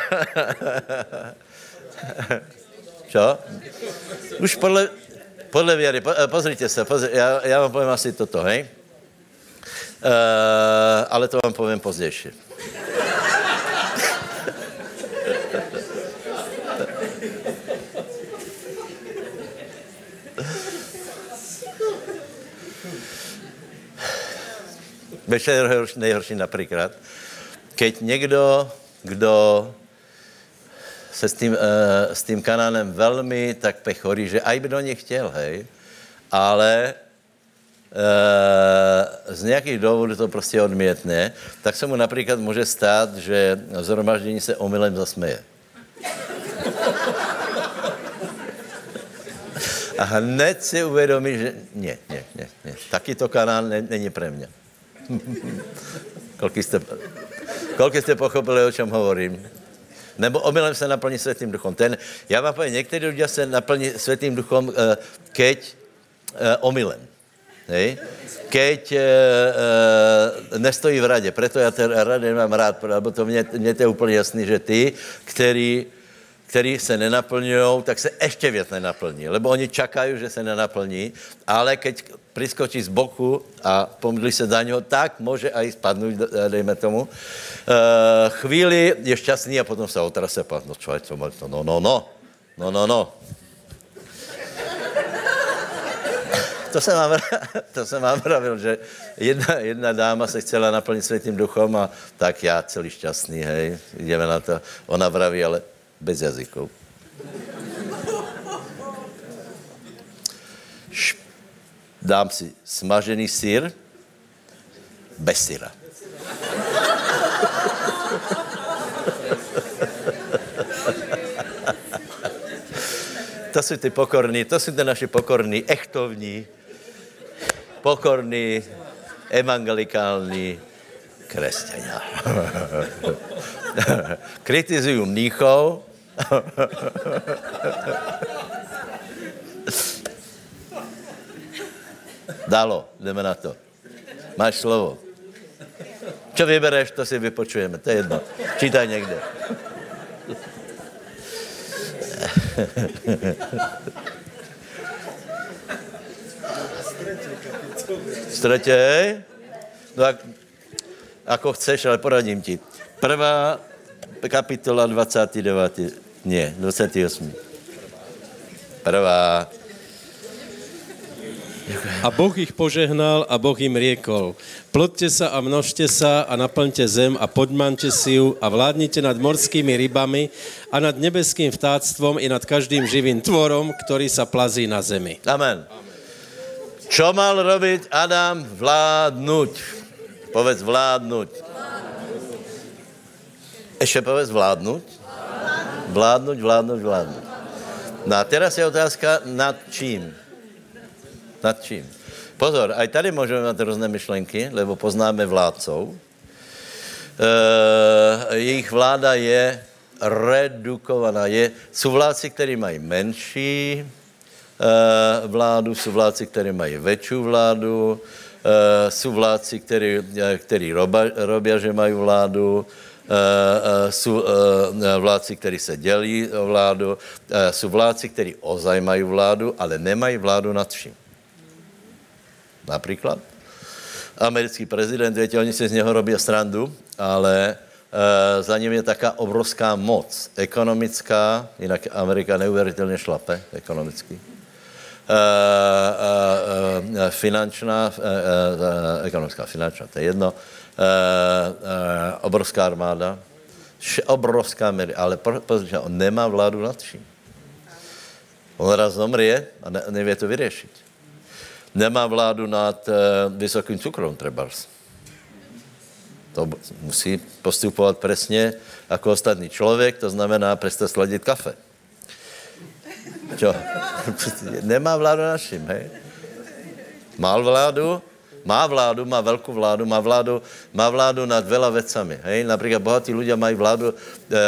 Čo? Už podle, podle věry, po, pozrite se, pozrite, já, já vám povím asi toto, hej? E, ale to vám povím pozdější. Vieš, nejhorší napríklad, keď niekto, kdo se s tým, e, s tým kanánem veľmi tak pechorí, že aj by do nich chtěl, hej, ale e, z nejakých dôvodů to prostě odmietne, tak se mu napríklad môže stát, že v zhromaždení se omylem zasmeje. A hned si uvedomí, že nie, nie, nie, nie. Takýto kanál není pre mňa. Koľko ste, koľko ste pochopili, o čom hovorím? Nebo omylem sa naplní Svätým Duchom. Ten, ja vám poviem, niektorí ľudia sa naplní Svätým Duchom, keď omylem. Hej? Keď nestojí v rade. Preto ja ten rade nemám rád, lebo to mne, mne to je úplne jasný, že ty, ktorý který se nenaplňují, tak se ještě věc nenaplní, lebo oni čakají, že se nenaplní, ale keď priskočí z boku a pomdlí se za něho, tak může aj spadnout, dejme tomu. E, chvíli je šťastný a potom se otrase, no čo je to, no, no, no, no, no, no. To jsem vám, to jsem vám pravil, že jedna, jedna dáma se chcela naplnit Světým duchom a tak já celý šťastný, hej, jdeme na to. Ona vraví, ale bez jazyků. Dám si smažený syr, bez syra. To jsou ty pokorní, to jsou ty naši pokorní, echtovní, pokorní, evangelikální kresťania. Kritizují mníchov. Dalo, jdeme na to. Máš slovo. Čo vybereš, to si vypočujeme, to je jedno. Čítaj někde. Stretej? No ak, ako chceš, ale poradím ti. Prvá kapitola dvadsaťdeväť. Nie, dvadsaťosem. Prvá. A Boh ich požehnal a Boh im riekol: Plodte sa a množte sa a naplňte zem a podmante si ju a vládnite nad morskými rybami a nad nebeským vtáctvom i nad každým živým tvorom, ktorý sa plazí na zemi. Amen. Amen. Čo mal robiť Adam? Vládnuť. Povedz vládnuť. Ešte povedz vládnuť. Vládnuť, vládnuť, vládnuť. No a teraz je otázka nad čím? Nad čím? Pozor, aj tady môžeme mať rôzne myšlenky, lebo poznáme vládcov. Jejich vláda je redukovaná. Je, sú vládci, ktorí mají menší vládu, sú vládci, ktorí mají väčšiu vládu, sú vládci, ktorí, ktorí roba, robia, že majú vládu, sú vládci, ktorí sa delí o vládu, sú vládci, ktorí ozaj majú vládu, ale nemají vládu nad čím. Napríklad americký prezident, viete, oni si z neho robia srandu, ale e, za ním je taká obrovská moc ekonomická, inak Amerika neuveriteľne šlape ekonomicky, e, e, e, finančná, e, e, ekonomická, finančná, to je jedno, e, e, obrovská armáda, obrovská armáda, ale pozrite, on nemá vládu nad čím. On raz zomrie a ne, nevie to vyriešiť. Nemá vládu nad e, vysokým cukrom, trebárs. To musí postupovať presne ako ostatný človek, to znamená prestať sladiť kafe. Čo? Nemá vládu našim, hej? Má vládu? Má vládu, má veľkú vládu, má vládu, má vládu nad veľa vecami, hej? Napríklad bohatí ľudia majú vládu. E, e,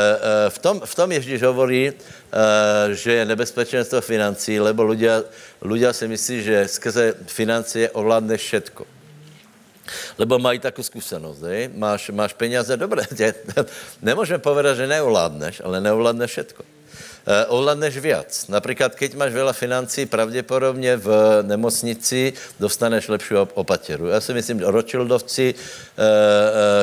v, tom, v tom Ježíš hovorí, e, že je nebezpečenstvo financí, lebo ľudia... Ľudia si myslí, že skrze financie ovládne všetko. Lebo mají takú skúsenosť, hej? Máš, máš peniaze, dobre, nemôžem povedať, že neovládneš, ale neovládneš všetko. E, ovládneš viac. Napríklad, keď máš veľa financí, pravdepodobne v nemocnici dostaneš lepšiu opateru. Ja si myslím, Rothschildovci, e, e,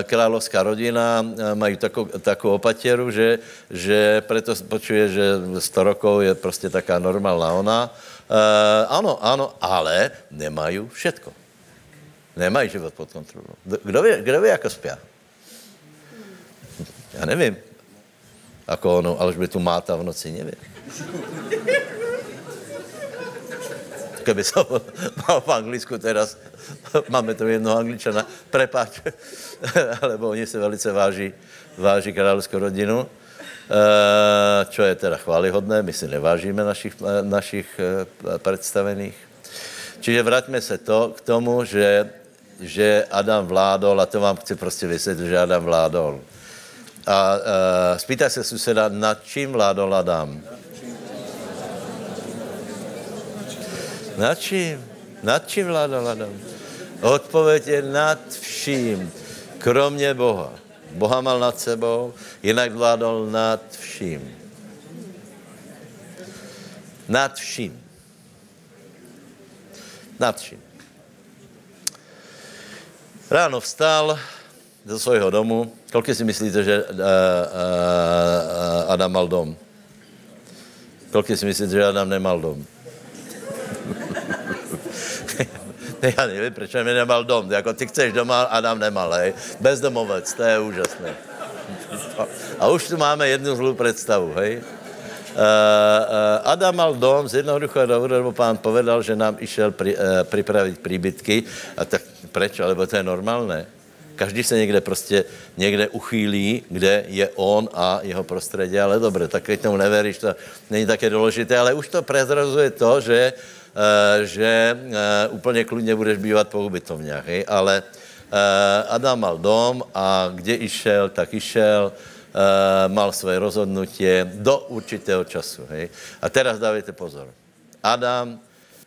kráľovská rodina majú takú, takú opateru, že, že preto počuje, že sto rokov je proste taká normálna ona. Uh, áno, áno, ale nemajú všetko. Nemajú život pod kontrolou. Kdo vie, kdo vie ako spia? Ja neviem. Ako ono, Alžbětu máta v noci, neviem. Keby som mal v Anglicku teraz, máme tu jednoho Angličana, prepáč, lebo oni sa velice váží, váží kráľovskú rodinu. Uh, čo je teda chválihodné, my si nevážíme našich, našich uh, predstavených. Čiže vraťme sa to k tomu, že, že Adam vládol, a to vám chci proste vysvetliť, že Adam vládol. A uh, spýtaj sa suseda, nad čím vládol Adam? Nad čím? Nad čím vládol Adam? Odpoveď je nad vším, kromne Boha. Boha mal nad sebou, jinak vládol nad vším. Nad vším. Nad vším. Ráno vstal zo svojho domu. Koľko si myslíte, že uh, uh, Adam mal dom? Koľko si myslíte, že Adam nemal dom? Ja neviem, prečo mi nemal dom. Jako ty chceš doma, Adam nemal, hej. Bezdomovec, to je úžasné. A už tu máme jednu zlú predstavu, hej. Uh, uh, Adam mal dom z jednoduchého dôvodu, lebo pán povedal, že nám išiel pri, uh, pripraviť príbytky. A tak prečo? Lebo to je normálne. Každý se niekde prostě niekde uchýlí, kde je on a jeho prostredie, ale dobre, tak keď tomu neveríš, to není také dôležité, ale už to prezrazuje to, že, uh, že uh, úplne kľudne budeš bývať po ubytovniach, hej? Ale uh, Adam mal dom a kde išiel, tak išiel, uh, mal svoje rozhodnutie do určitého času, hej? A teraz dávajte pozor. Adam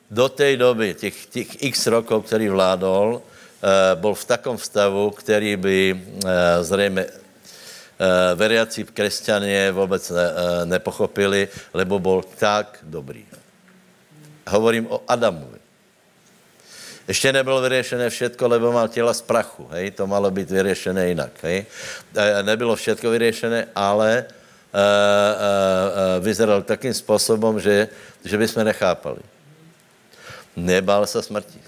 do tej doby, těch, těch x rokov, který vládol, Uh, bol v takom stavu, který by uh, zřejmě uh, veriaci kresťanie vůbec ne, uh, nepochopili, lebo bol tak dobrý. Hovorím o Adamovi. Ještě nebylo vyriešené všetko, lebo mal těla z prachu, hej? To malo být vyriešené jinak, hej? Nebylo všetko vyriešené, ale uh, uh, uh, vyzeral takým způsobem, že, že by jsme nechápali. Nebál se smrti.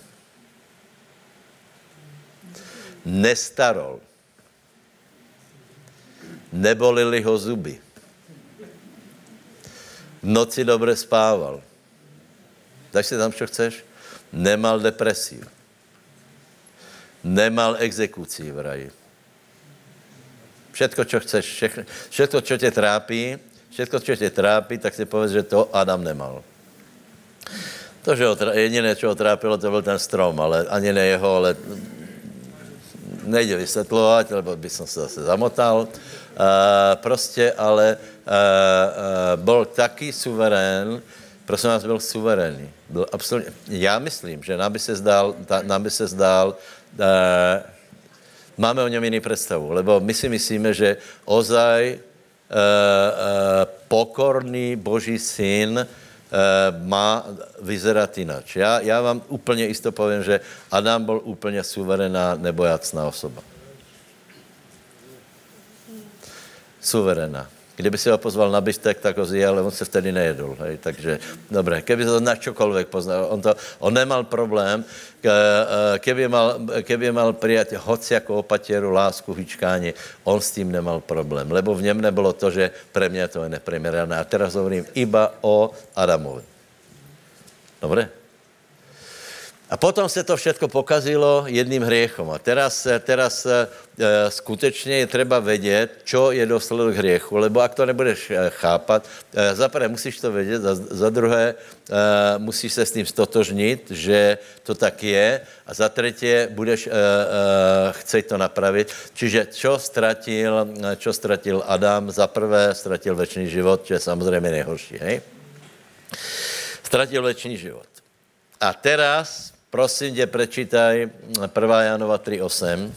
Nestarol. Nebolili ho zuby. V noci dobre spával. Dáš si tam, čo chceš? Nemal depresiu. Nemal exekúcii v raji. Všetko, čo chceš, všetko, všetko, čo te trápí, všetko, čo te trápí, tak si povedz, že to Adam nemal. To, že ho tra... jediné, čo ho trápilo, to byl ten strom, ale ani ne jeho, ale... Nejde vysvetľovať, lebo by som sa zase zamotal. Uh, proste, ale uh, uh, bol taký suverén, prosím vás, byl suverénny. Byl absolutně, já myslím, že nám by se zdál, ta, nám by se zdál uh, máme o něm jiný predstavu, lebo my si myslíme, že ozaj uh, uh, pokorný Boží syn má vyzerať inač. Ja, ja vám úplne isto poviem, že Adam bol úplne suverená, nebojacná osoba. Suverená. Kdyby si ho pozval na biftek, tak ho zje, ale on se vtedy nejedol. Hej? Takže, dobre, keby to na čokoľvek poznal, on, to, on nemal problém, keby mal, keby mal prijať hociakou opatieru, lásku, hýčkání, on s tím nemal problém, lebo v něm nebylo to, že pre mě to je neprimerané. A teraz hovorím iba o Adamovi. Dobre? A potom se to všetko pokazilo jedným hriechom. A teraz, teraz e, skutečne je treba vedieť, čo je dôsledok hriechu, lebo ak to nebudeš chápat, e, za prvé musíš to vedieť, za, za druhé e, musíš sa s tým stotožniť, že to tak je, a za tretie budeš e, e, chceť to napraviť. Čiže čo stratil, čo stratil Adam? Za prvé stratil večný život, čo je samozrejme nejhorší, hej? Stratil večný život. A teraz... Prosím te, prečítaj prvá Janova tri osem.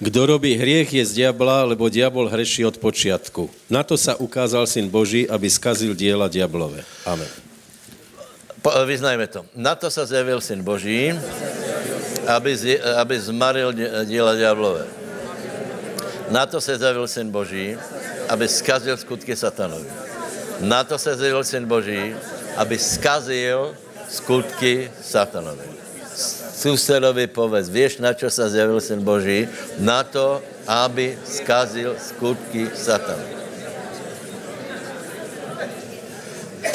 Kto robí hriech, je z diabla, lebo diabol hreší od počiatku. Na to sa ukázal Syn Boží, aby skazil diela diablové. Amen. Po, vyznajme to. Na to sa zjavil Syn Boží, aby, z, aby zmaril diela diablové. Na to se zjavil Syn Boží, aby skazil skutky satanovi. Na to se zjavil Syn Boží, aby skazil skutky satanovi. Susedovi povedz, vieš, na čo sa zjavil Syn Boží? Na to, aby skazil skutky satanovi.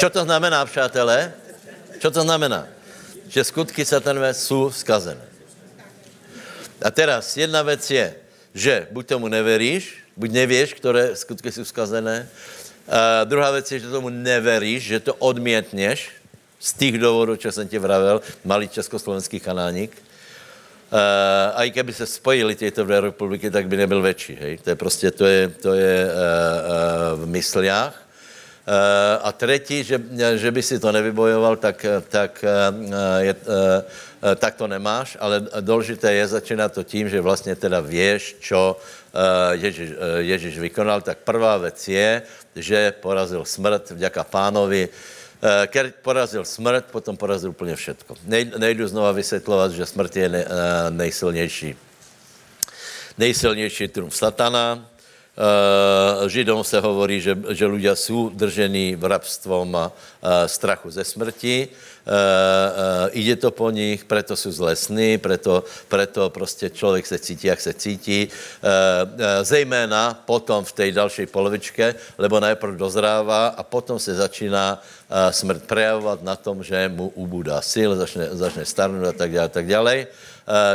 Čo to znamená, přátelé? Čo to znamená? Že skutky satanové sú skazené. A teraz jedna vec je, že buď tomu neveríš, buď nevieš, ktoré skutky sú skazené. A druhá vec je, že tomu neveríš, že to odmietneš z tých dôvodov, čo som ti vravel, malý československý kanánik. A i keby sa spojili tieto dve republiky, tak by nebyl väčší, hej. To je proste, to je, to je a, a, v mysliach. A, A třetí, že, že by si to nevybojoval, tak, tak, je, tak to nemáš, ale důležité je začínat to tím, že vlastně teda věš, čo Ježiš, Ježiš vykonal. Tak prvá věc je, že porazil smrt vďaka Pánovi. Keď porazil smrt, potom porazil úplně všetko. Nejdu znova vysvětlovat, že smrt je nej, nejsilnější. Nejsilnější trumf satana. Židom se hovorí, že, že ľudia sú držení vrabstvom strachu ze smrti. Ide to po nich, preto sú zlesní, preto, preto prostě člověk se cítí, jak se cítí. Zejména potom v tej další polovičke, lebo najprv dozrává a potom se začíná smrt prejavovat na tom, že mu ubudá sil, začne, začne starnout a tak dále, tak dále.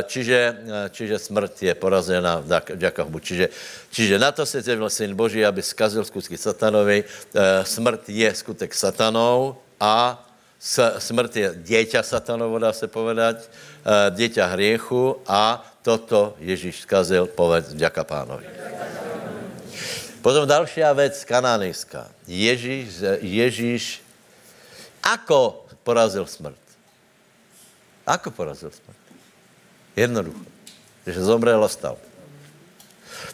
Čiže, čiže smrt je porazena vďaka Bohu. Čiže, čiže na to se zjevil Syn Boží, aby skazil skutky satanovi. Smrt je skutek satanov a smrt je dieťa satanovo, dá se povedať, dieťa hriechu a toto Ježíš skazil, povedz vďaka Pánovi. Potom dalšia vec, kanánejská. Ježíš, Ježíš ako porazil smrt? Ako porazil smrt? Jednoducho. Že zomrel a vstal.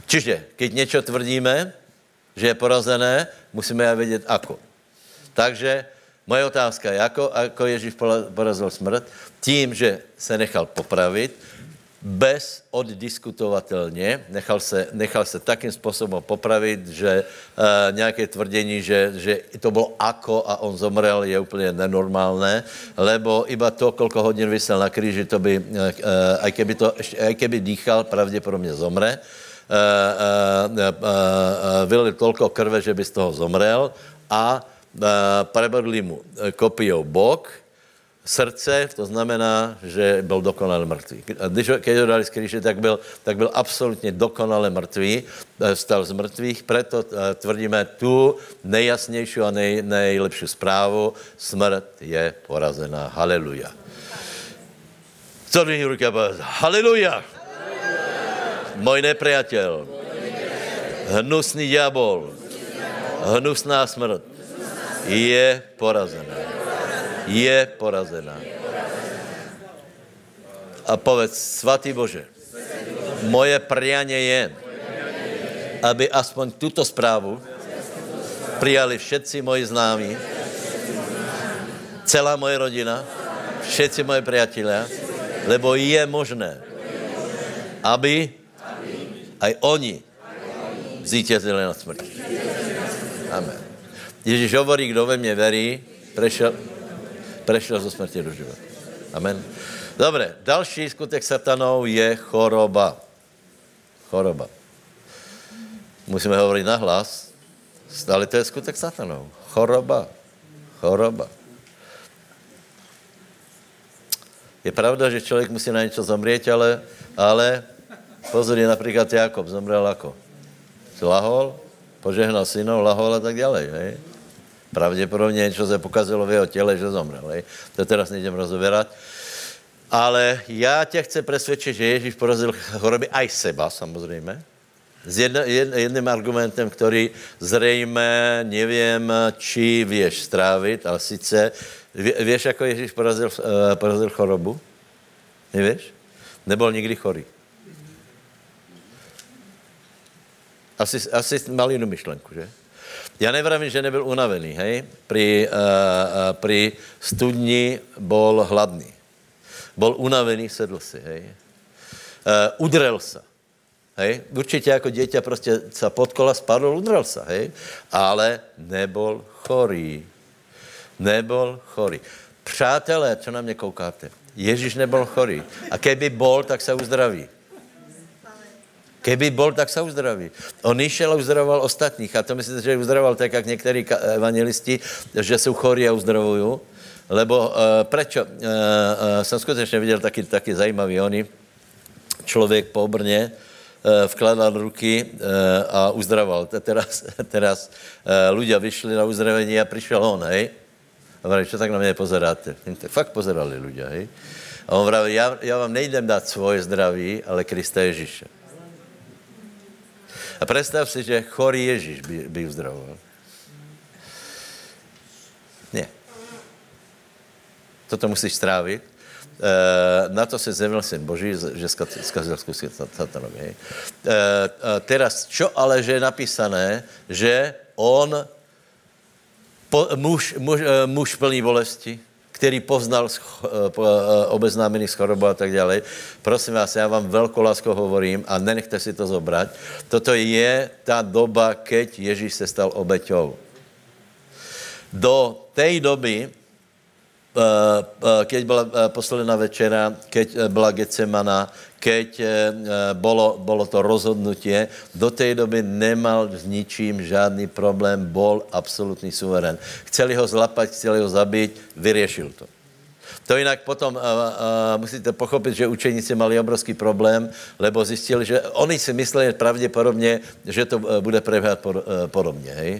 Čiže, keď niečo tvrdíme, že je porazené, musíme aj vedieť ako. Takže moje otázka je, ako, ako Ježíš porazil smrt? Tím, že se nechal popravit, bez oddiskutovatelně, nechal se, nechal se takým způsobem popravit, že uh, nějaké tvrdění, že, že to bylo ako a on zomrel, je úplně nenormálné, lebo iba to, koľko hodin vysel na kríži, to by, uh, aj keby to, aj keby dýchal, pravděpodobně zomre. Uh, uh, uh, uh, Vylil toľko krve, že by z toho zomrel a prebodli mu kopijou bok, srdce, to znamená, že byl dokonale mrtvý. Když ho, keď ho dali z kríže, tak byl, tak byl absolutně dokonale mrtvý, vstal z mrtvých, preto tvrdíme tu nejjasnější a nej, nejlepší zprávu, smrt je porazená. Haleluja. Co dví ruky? Haleluja. Můj nepriateľ, hnusný diabol, hnusná smrt, je porazená. Je porazená. A povedz, svatý Bože, moje prianie je, aby aspoň túto správu prijali všetci moji známi, celá moje rodina, všetci moje priatelia, lebo je možné, aby aj oni zvíťazili nad smrťou. Amen. Ježíš hovorí, kdo ve mne verí, prešiel, prešiel zo smrti do života. Amen. Dobre, další skutek satanov je choroba. Choroba. Musíme hovoriť nahlas, ale to je skutek satanov. Choroba. Choroba. Je pravda, že človek musí na niečo zomrieť, ale, ale pozor, je napríklad Jakob, zomrel ako? Lahol, požehnal synov, lahol a tak ďalej, hej? Pravděpodobně něco se pokazilo v jeho těle, že zomrel. Hej. To teraz nejdem rozoberať. Ale já tě chci presvědčit, že Ježíš porazil choroby aj seba, samozřejmě. S jedno, jed, jedným argumentem, který zřejmě nevím, či vieš strávit, ale sice, vě, vieš, jako Ježíš porazil, uh, porazil chorobu? Nevieš? Nebol nikdy chorý. Asi, asi mal jinou myšlenku, že? Já nevravím, že nebyl unavený, hej? Pri, uh, uh, pri studni bol hladný. Bol unavený, sedl si, hej? Uh, udrel se, hej? Určitě jako dieťa prostě se pod kola spadl, udrel se, hej? Ale nebol chorý. Nebol chorý. Přátelé, čo na mě koukáte? Ježíš nebol chorý. A keby bol, tak se uzdraví. Keby bol, tak sa uzdraví. On išiel a uzdravoval ostatných. A to myslíte, že uzdravoval tak, jak niektorí evangelisti, že sú chorí a uzdravujú. Lebo e, prečo? E, e, som skutečne videl taký, taký zajímavý oný. Človek po obrne e, vkladal ruky e, a uzdravoval. Teraz, teraz e, ľudia vyšli na uzdravenie a prišiel on, hej? A vraví, čo tak na mňa pozeráte? Tak fakt pozerali ľudia, hej? A on vraví, ja, ja vám nejdem dať svoje zdraví, ale Krista Ježíša. A predstav si, že chorý Ježíš by, by uzdravoval. toto musíš strávit. E, na to se zjevil syn Boží, že zkazil zkusky satanovi. E, e, teraz, čo ale, že je napísané, že on, po, muž, muž, muž plný bolesti, který poznal obeznámených s chorobou a tak dále. Prosím vás, já vám velkou láskou hovorím a nenechte si to zobrať. Toto je ta doba, keď Ježíš se stal obeťou. Do tej doby, keď byla posledná večera, keď byla Getsemana, keď bolo, bolo to rozhodnutie, do tej doby nemal s ničím žádný problém, bol absolutní suverén. Chceli ho zlapať, chceli ho zabít, vyriešil to. To jinak potom uh, uh, musíte pochopit, že učeníci mali obrovský problém, lebo zjistili, že oni si mysleli pravděpodobně, že to bude prebehať podobně. Hej? Uh,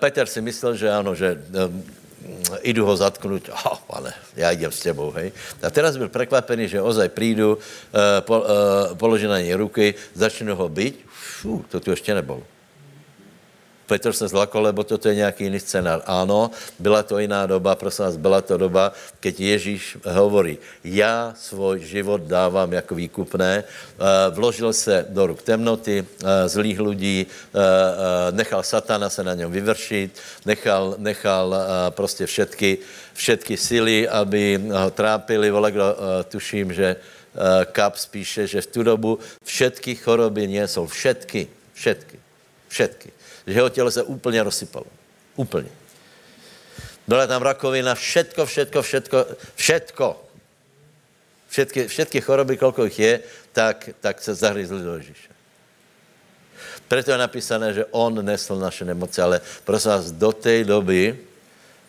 Petr si myslel, že ano, že... Um, idu ho zatknúť, oh, ale ja idem s tebou, hej. A teraz byl prekvapený, že ozaj prídu, eh, po, eh, položí na nej ruky, začnú ho byť, fú, to tu ešte nebolo. Petr se zlakol, lebo toto je nějaký jiný scénar. Áno, byla to jiná doba, prosím vás, byla to doba, keď Ježíš hovorí, já svůj život dávám jako výkupné, vložil se do ruk temnoty, zlých lidí, nechal satana se na něm vyvršit, nechal, nechal prostě všetky, všetky síly, aby ho trápili, volekdo, tuším, že Kaps píše, že v tu dobu všetky choroby nie jsou, všetky, všetky, všetky. Že jeho tělo se úplně rozsypalo. Úplně. Byla tam rakovina, všetko, všetko, všetko, všetko. Všetky, všetky choroby, koľko jich je, tak, tak se zahryzli do Ježíše. Preto je napísané, že on nesl naše nemoci, ale prosím vás, do té doby,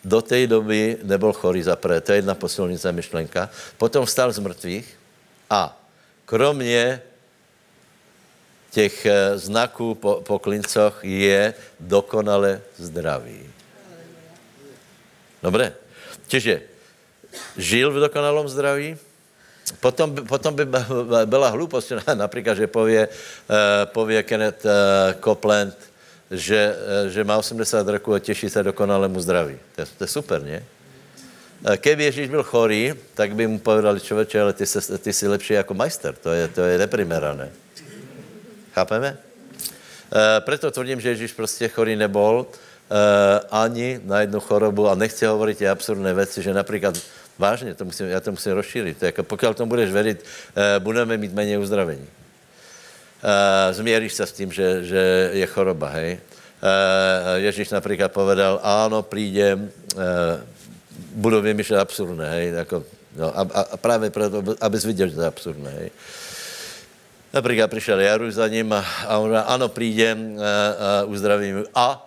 do té doby nebyl chorý za prvé. To je jedna posilnice myšlenka. Potom vstal z mrtvých a kromě těch znaků po, po klincoch je dokonale zdravý. Dobre? Čiže žil v dokonalom zdraví, potom, potom by byla hlupost, napríklad, že povie, povie Kenneth Copeland, že, že má osemdesiat rokov a teší se dokonalému zdraví. To je, to je super, nie? Keby Ježíš byl chorý, tak by mu povedali, člověče, ale ty, se, ty si lepší jako majster, to je, to je neprimerané. Chápeme? E, preto tvrdím, že Ježíš prostě chorý nebol e, ani na jednu chorobu a nechci hovoriť tie absurdné veci, že napríklad, vážne, to musím, ja to musím rozšíriť, to je ako, pokiaľ tomu budeš veriť, e, budeme mít menej uzdravení. E, zmieríš sa s tým, že, že je choroba, hej? E, Ježíš napríklad povedal, áno, prídem, e, budú vymýšľať absurdné, hej? Ako, no, a, a práve preto, aby si videl, že to je absurdné, hej? Napríklad prišiel Jaruš za ním a, a on říká, ano, prídem, a, a uzdravím. A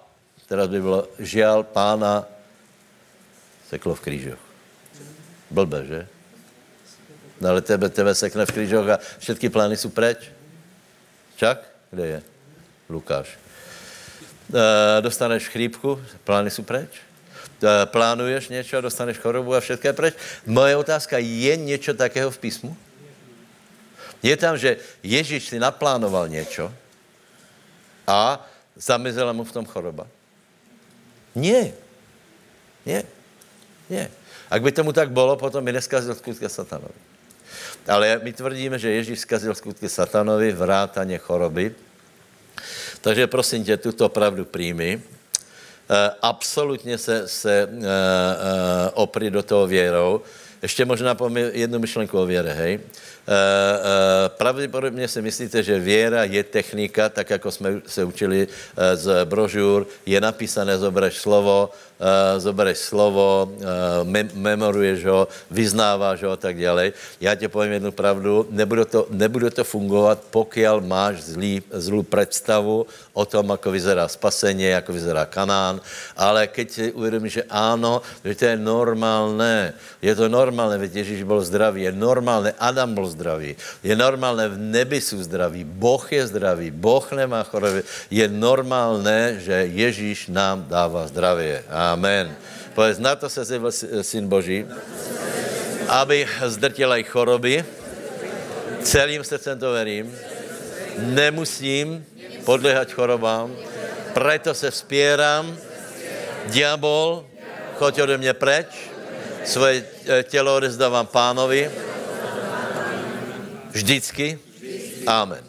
teraz by bylo, žiaľ, pána seklo v krížoch. Blbe, že? No ale tebe, tebe sekne v krížoch a všetky plány sú preč. Čak? Kde je? Lukáš. E, dostaneš chrípku, plány sú preč. E, plánuješ niečo, dostaneš chorobu a všetko je preč. Moje otázka, je niečo takého v písmu? Je tam, že Ježíš si naplánoval něco a zamizela mu v tom choroba? Nie. Nie. Nie. Ak by tomu tak bylo, potom by neskazil skutky satanovi. Ale my tvrdíme, že Ježíš skazil skutky satanovi, vrátaně choroby. Takže prosím tě, tuto pravdu príjmi. Absolutně se, se opri do toho věrou. Ještě možná poviem jednu myšlenku o věre, hej. E, e, pravděpodobně si myslíte, že věra je technika, tak jako jsme se učili e, z brožur, je napísané, zobereš slovo, e, zobereš slovo, e, mem- memoruješ ho, vyznáváš ho a tak dále. Já ti povím jednu pravdu, nebude to, nebude to fungovat, pokud máš zlý, zlou představu o tom, ako vyzerá spasenie, ako vyzerá Kanán, ale keď si uvědomíš, že áno, že to je normálné, je to normálné, normálne, veď Ježíš bol zdravý, je normálne, Adam bol zdravý, je normálne, v nebi sú zdraví, Boh je zdravý, Boh nemá choroby, je normálne, že Ježíš nám dáva zdravie. Amen. Povedz, na to sa zjevil Syn Boží, aby zdrtil aj choroby, celým srdcem to verím, nemusím podliehať chorobám, preto sa vzpieram, diabol, choď ode mňa preč, Svoje telo odevzdávam Pánovi. Vždycky. Amen.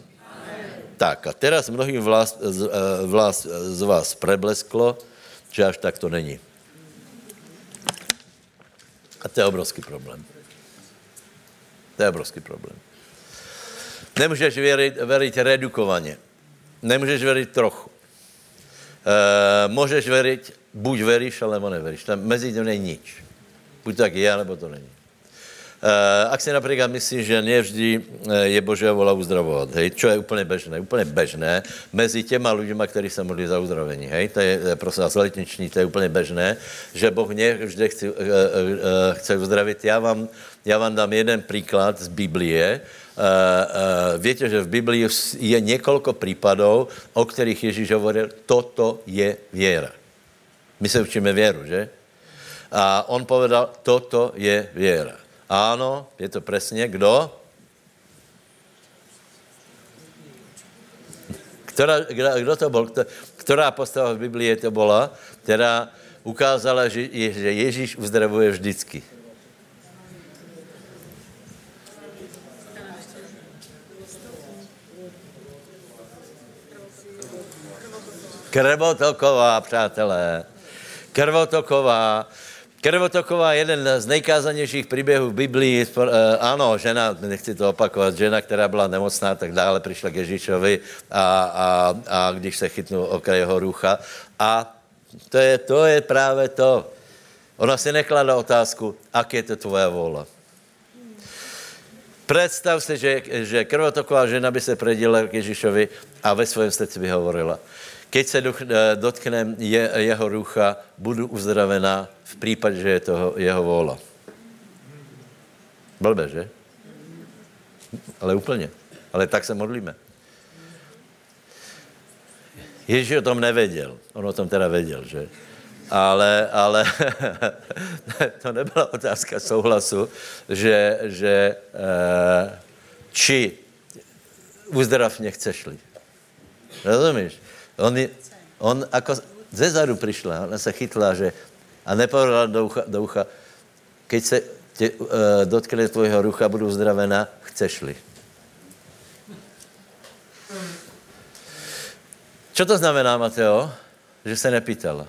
Tak a teraz mnohým vlast, vlast z vás preblesklo, že až tak to není. A to je obrovský problém. To je obrovský problém. Nemůžeš veriť, veriť redukovanie. Nemůžeš veriť trochu. E, môžeš veriť, buď veríš, alebo neveríš. Tam mezi tým není nič. Buď tak je, alebo to není. E, ak si napríklad myslíš, že nevždy je Božia vola uzdravovať, hej, čo je úplne bežné, úplne bežné, mezi těma ľuďma, ktorí sa modlí za uzdravení, hej, to je, prosím vás, letniční, to je úplne bežné, že Boh nevždy chce, e, e, chce uzdraviť. Ja vám, ja vám dám jeden príklad z Biblie. Uh, uh, viete, že v Biblii je niekoľko prípadov, o ktorých Ježíš hovoril, toto je viera. My sa učíme vieru, že? A on povedal, toto je viera. Áno, je to presne, kdo? Ktorá, kdo to bol? Ktorá postava v Biblii to bola, ktorá ukázala, že Ježíš uzdravuje vždycky. Krvotoková, přátelé. Krvotoková. Krvotoková je jeden z nejkázanějších příběhů v Biblii. Ano, žena, nechci to opakovat, žena, která byla nemocná, tak dále přišla k Ježíšovi a, a, a když se chytnul okraj jeho rucha. A to je, to je právě to. Ona si nekladla otázku, ak je to tvoje vůle. Představ si, že, že krvotoková žena by se predila k Ježíšovi a ve svém srdci by hovorila. Keď se dotknem je, jeho rucha, budu uzdravená v prípade, že je to jeho vôľa. Blbé, že? Ale úplne. Ale tak sa modlíme. Ježíš o tom nevedel. On o tom teda vedel, že? Ale, ale to nebyla otázka souhlasu, že, že či uzdrav nechceš-li. Rozumíš? On, on ako zezadu prišla, ona sa chytla, že a nepovedala do ucha, do ucha, keď sa te, uh, dotkne tvojho rucha, budú uzdravená, chceš-li. Čo to znamená, Mateo? Že sa nepýtala.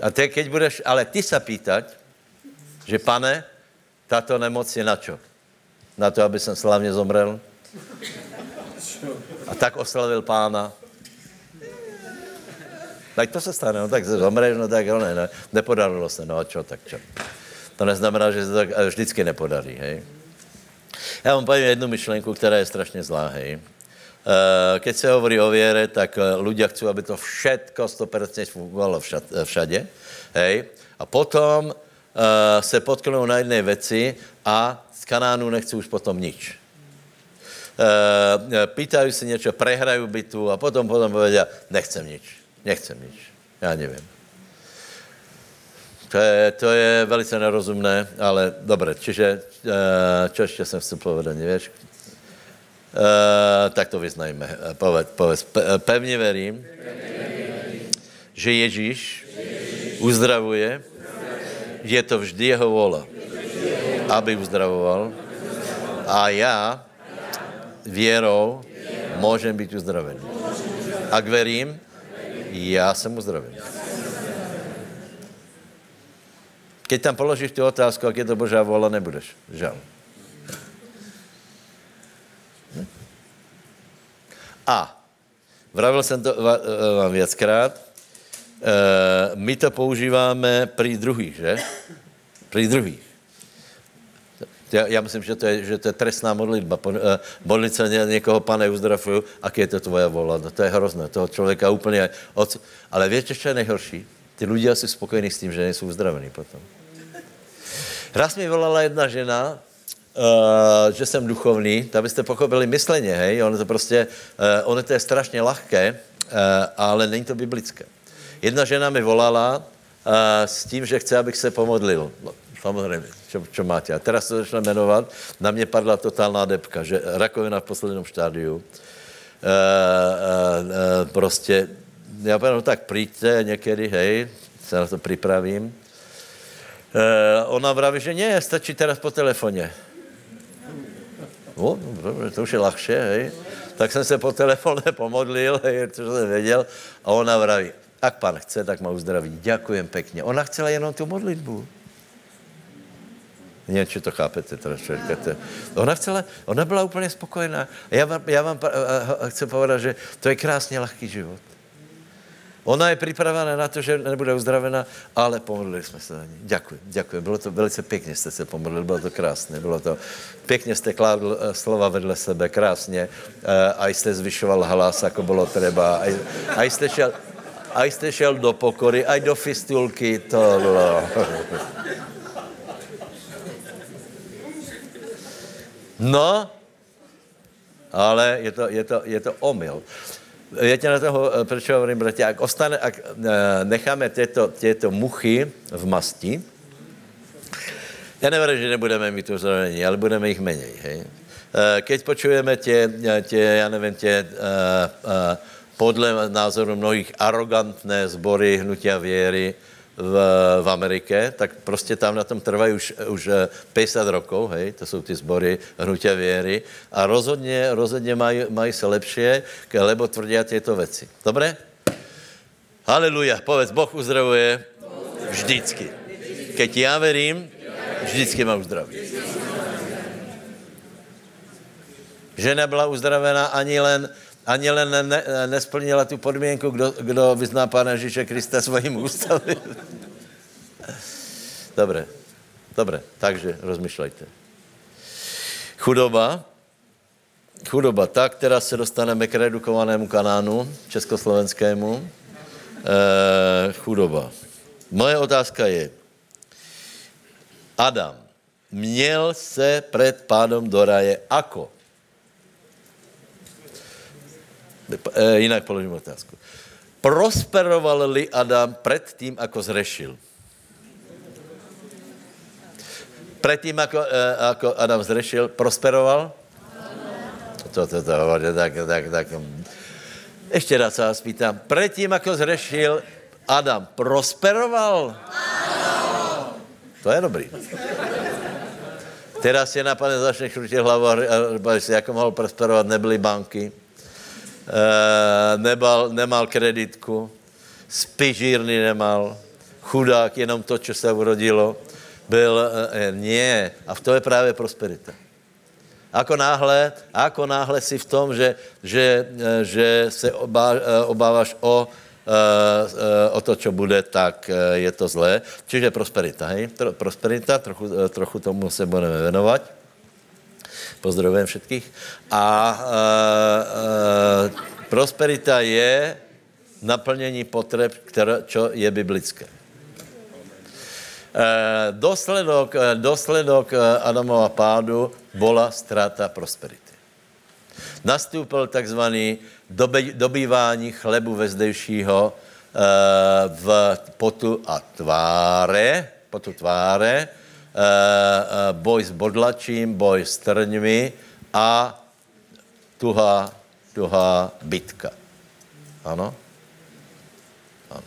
A te, keď budeš, ale ty sa pýtať, že pane, táto nemoc je na čo? Na to, aby som slávne zomrel? A tak oslavil pána. Tak to se stane, no tak zomreš, no tak ono, no, nepodarilo se, no a čo, tak čo. To neznamená, že se to vždycky nepodarí, hej. Já vám povím jednu myšlenku, která je strašně zlá, hej. Keď se hovorí o věre, tak ľudia chcú, aby to všetko sto percent fungovalo všade, hej. A potom se potknou na jednej veci a z Kanánu nechcú už potom nič. Pýtajú si niečo, prehrajú bitvu a potom potom povedia, nechcem nič. Nechcem nič. Ja neviem. To je, to je velice nerozumné, ale dobre. Čiže, čo ešte som chcel povedať, nevieš? E, tak to vyznajme. Poved, povedz. Pevne verím, že Ježíš uzdravuje. Je to vždy jeho vôľa, aby uzdravoval. A ja vierou môžem byť uzdravený. Ak verím, ja som uzdravený. Keď tam položíš tú otázku, ak je to Božia vôľa, nebudeš. Žal. A vravil som to vám viackrát. My to používame pri druhých, že? Pri druhých. Ja, ja myslím, že to je, že to je trestná modlitba. Modliť sa niekoho, pane, uzdravujú, aké je to tvoja vola. No to je hrozné, toho človeka úplne... Od... Ale vieš, čo je nejhorší? Tí ľudia sú spokojení s tým, že nie sú uzdravení potom. Raz mi volala jedna žena, uh, že som duchovný, aby ste pochopili myslenie, hej? Ono to proste, uh, ono to je strašne ľahké, uh, ale není to biblické. Jedna žena mi volala uh, s tým, že chce, abych se pomodlil. Samozřejmě, čo, čo máte. A teraz to začne jmenovat. Na mě padla totálná depka, že rakovina v posledním štádiu. E, e, e, prostě, já povedám, tak príďte někdy, hej, se na to připravím. E, ona vraví, že nie, stačí teraz po telefone. No, dobre, to už je ľahšie, hej. Tak som sa po telefóne pomodlil, hej, čo som vedel. A ona vraví, ak pán chce, tak ma uzdraví. Ďakujem pekne. Ona chcela jenom tú modlitbu. Neviem, či to chápete, teraz čo říkáte. Ona chcela, ona bola úplne spokojná. A ja vám, ja vám chcem povedať, že to je krásne ľahký život. Ona je pripravená na to, že nebude uzdravená, ale pomodlili sme sa na ní. Ďakujem, ďakujem. Bolo to veľce pekne, ste sa pomodlili, bolo to krásne. Bolo to, pekne ste kládli slova vedle sebe, krásne. Aj ste zvyšoval hlas, ako bolo treba. Aj, aj, ste šiel, aj ste šiel do pokory, aj do fistulky, to bolo... No, ale je to, je to, je to omyl. Viete na toho, prečo hovorím, bratia, ak, ostane, ak necháme tieto, tieto muchy v masti, ja neverím, že nebudeme mít uzdravení, ale budeme ich menej, hej. Keď počujeme tie, tie ja neviem, tie podle názoru mnohých arogantné zbory hnutia viery v, v Amerike, tak proste tam na tom trvajú už, už päťdesiat rokov, hej, to sú tie zbory hnutia viery a rozhodne, rozhodne majú, majú sa lepšie, lebo tvrdia tieto veci. Dobre? Haleluja, povedz, Boh uzdravuje vždycky. Keď ja verím, vždycky ma uzdraví. Žena bola uzdravená ani len ani len ne, ne, nesplnila tu podmienku, kdo, kdo vyzná Pána Ježíše Krista svojím ústavy. Dobre, dobre, takže rozmýšľajte. Chudoba, chudoba, tak teraz se dostaneme k redukovanému kanánu, československému. E, chudoba. Moje otázka je, Adam měl se pred pádom do raje ako? Jinak položím otázku. Prosperoval-li Adam pred tým, ako zrešil? Pred tým, ako, ako Adam zrešil, prosperoval? To, to, to, tak, tak, tak. Ešte raz sa vás pýtam. Pred tým, ako zrešil, Adam prosperoval? To je dobrý. Teraz si napadne začne krútiť hlavu a baví si, ako mohol prosperovať, nebyly banky. Uh, nebal, nemal kreditku, spižírny nemal, chudák, jenom to, čo sa urodilo, byl, uh, nie. A to je práve prosperita. Ako náhle, ako náhle si v tom, že, že, uh, že se obá, uh, obávaš o, uh, uh, o to, čo bude, tak uh, je to zlé. Čiže prosperita, hej? Tro, prosperita, trochu, uh, trochu tomu se budeme venovať. Pozdravujem všetkých. A e, e, prosperita je naplnění potreb, které, čo je biblické. E, dosledok, dosledok Adamova pádu bola strata prosperity. Nastúpil takzvaný dobývání chlebu vezdejšího e, v potu a tváre, potu tváre, Uh, uh, boj s bodlačím, boj s trňmi a tuhá, tuhá bitka. Ano? Ano.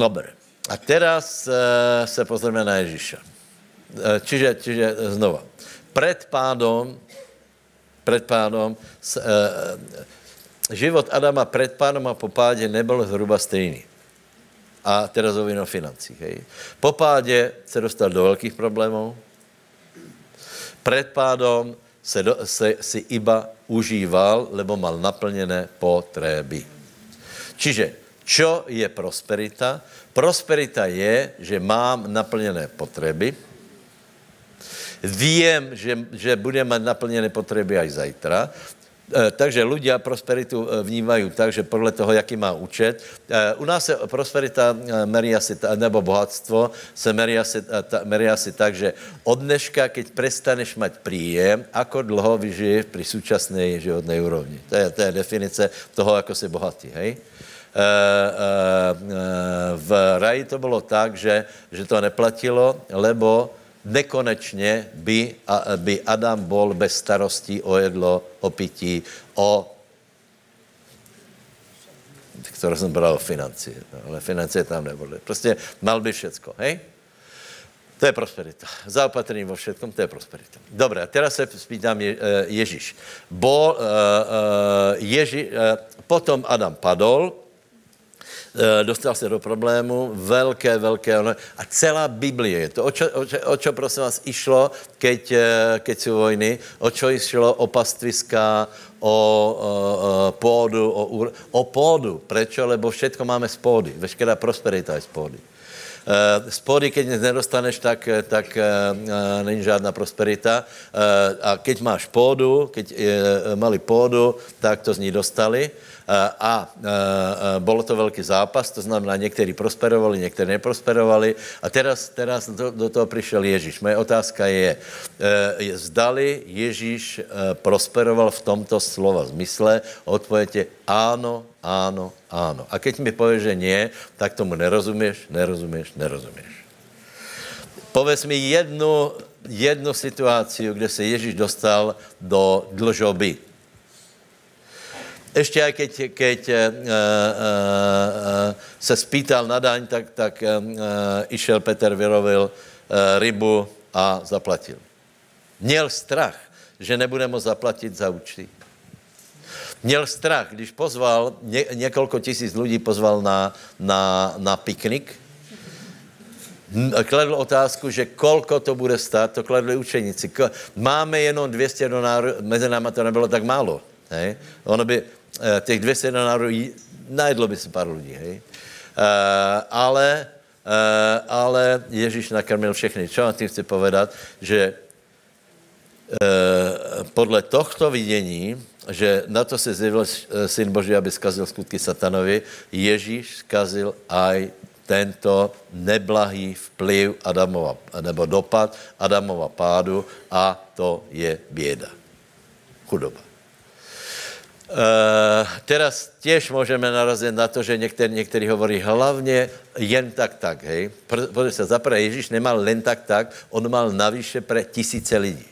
Dobre. A teraz uh, sa pozrieme na Ježíša. Uh, čiže, čiže znova. Pred pádom, pred pádom, uh, život Adama pred pádom a po páde nebol zhruba stejný. A teraz hovorím o financích, hej. Po páde se dostal do veľkých problémov. Pred pádom se do, se, si iba užíval, lebo mal naplnené potreby. Čiže, čo je prosperita? Prosperita je, že mám naplnené potreby. Viem, že, že budem mať naplnené potreby aj zajtra. Takže ľudia prosperitu vnímajú tak, že podle toho, jaký má účet. U nás prosperita merí asi, nebo bohatstvo se merí asi, merí asi tak, že od dneška, keď prestaneš mať príjem, ako dlho vyžiješ pri súčasnej životnej úrovni. To je, to je definice toho, ako si bohatý, hej? E, e, v raji to bylo tak, že, že to neplatilo, lebo nekonečně by, by Adam bol bez starostí o jedlo, o pití, o... ktorú som bral v financie, ale financie tam neboli. Proste mal by všetko, hej? To je prosperita. Zaopatrený vo všetkom, to je prosperita. Dobre, a teraz sa spýtam Je- Ježiš. Bol, uh, uh, Ježi- uh, potom Adam padol, uh, dostal sa do problému, veľké, veľké, a celá Biblia je to. O čo, o čo, o čo prosím vás išlo, keď, uh, keď sú vojny, o čo išlo o pastviska, o, o, o pôdu, o, o pôdu. Prečo? Lebo všetko máme z pôdy. Veškerá prosperita je z pôdy. Uh, z pôdy, keď nedostaneš, tak, tak uh, uh, není žádná prosperita. Uh, a keď máš pôdu, keď uh, mali pôdu, tak to z ní dostali. Uh, a uh, uh, bolo to veľký zápas, to znamená, niekteří prosperovali, niekteří neprosperovali. A teraz, teraz do, do toho prišiel Ježíš. Moje otázka je, uh, zdali Ježíš uh, prosperoval v tomto slova zmysle? Odpovedte áno, áno, áno. A keď mi povieš, že nie, tak tomu nerozumieš, nerozumieš, nerozumieš. Povedz mi jednu, jednu situáciu, kde se Ježíš dostal do dlžoby. Ještě aj keď, keď uh, uh, uh, se spýtal na daň, tak, tak uh, išel Petr, vyrovil uh, rybu a zaplatil. Měl strach, že nebude moct zaplatit za účty. Měl strach, když pozval, ně, několiko tisíc lidí pozval na, na, na piknik. Kladl otázku, že kolko to bude stát, to kladli učeníci. Máme jenom dvě stě denárů, mezi náma to nebylo tak málo. Hej? Ono by, těch dvě stě denárů najedlo by se pár lidí. Hej? E, ale, e, ale Ježíš nakrmil všechny. Čo vám tím chci povedat, že e, podle tohto vidění, že na to se zjevil Syn Boží, aby skazil skutky satanovi, Ježíš skazil aj tento neblahý vplyv Adamova, nebo dopad Adamova pádu, a to je běda. Chudoba. Uh, teraz tiež môžeme narazit na to, že niektorí, niektorí hovorí hlavne jen tak tak, hej. Protože sa zapre, Ježíš nemal len tak tak, on mal navíše pre tisíce lidí.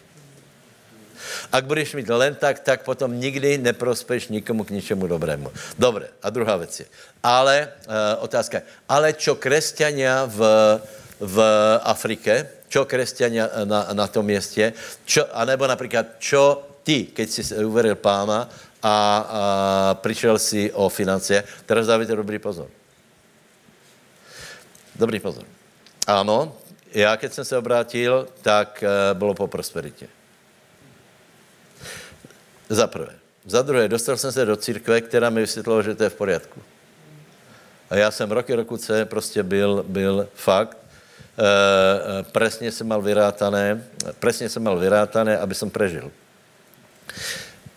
Ak budeš mít len tak, tak potom nikdy neprospeš nikomu k ničemu dobrému. Dobre, a druhá vec je, ale, e, otázka je, ale čo kresťania v, v Afrike, čo kresťania na, na tom mieste, čo, anebo napríklad, čo ty, keď si uveril pána a, a prišiel si o financie, teraz dávajte dobrý pozor. Dobrý pozor. Áno, ja keď som sa obrátil, tak e, bolo po prosperite. Za prvé. Za druhé, dostal jsem se do církve, která mi vysvětlila, že to je v poriadku. A já jsem roky, rokuce prostě byl, byl fakt. E, presně jsem mal vyrátané, presně jsem mal vyrátané, aby jsem prežil.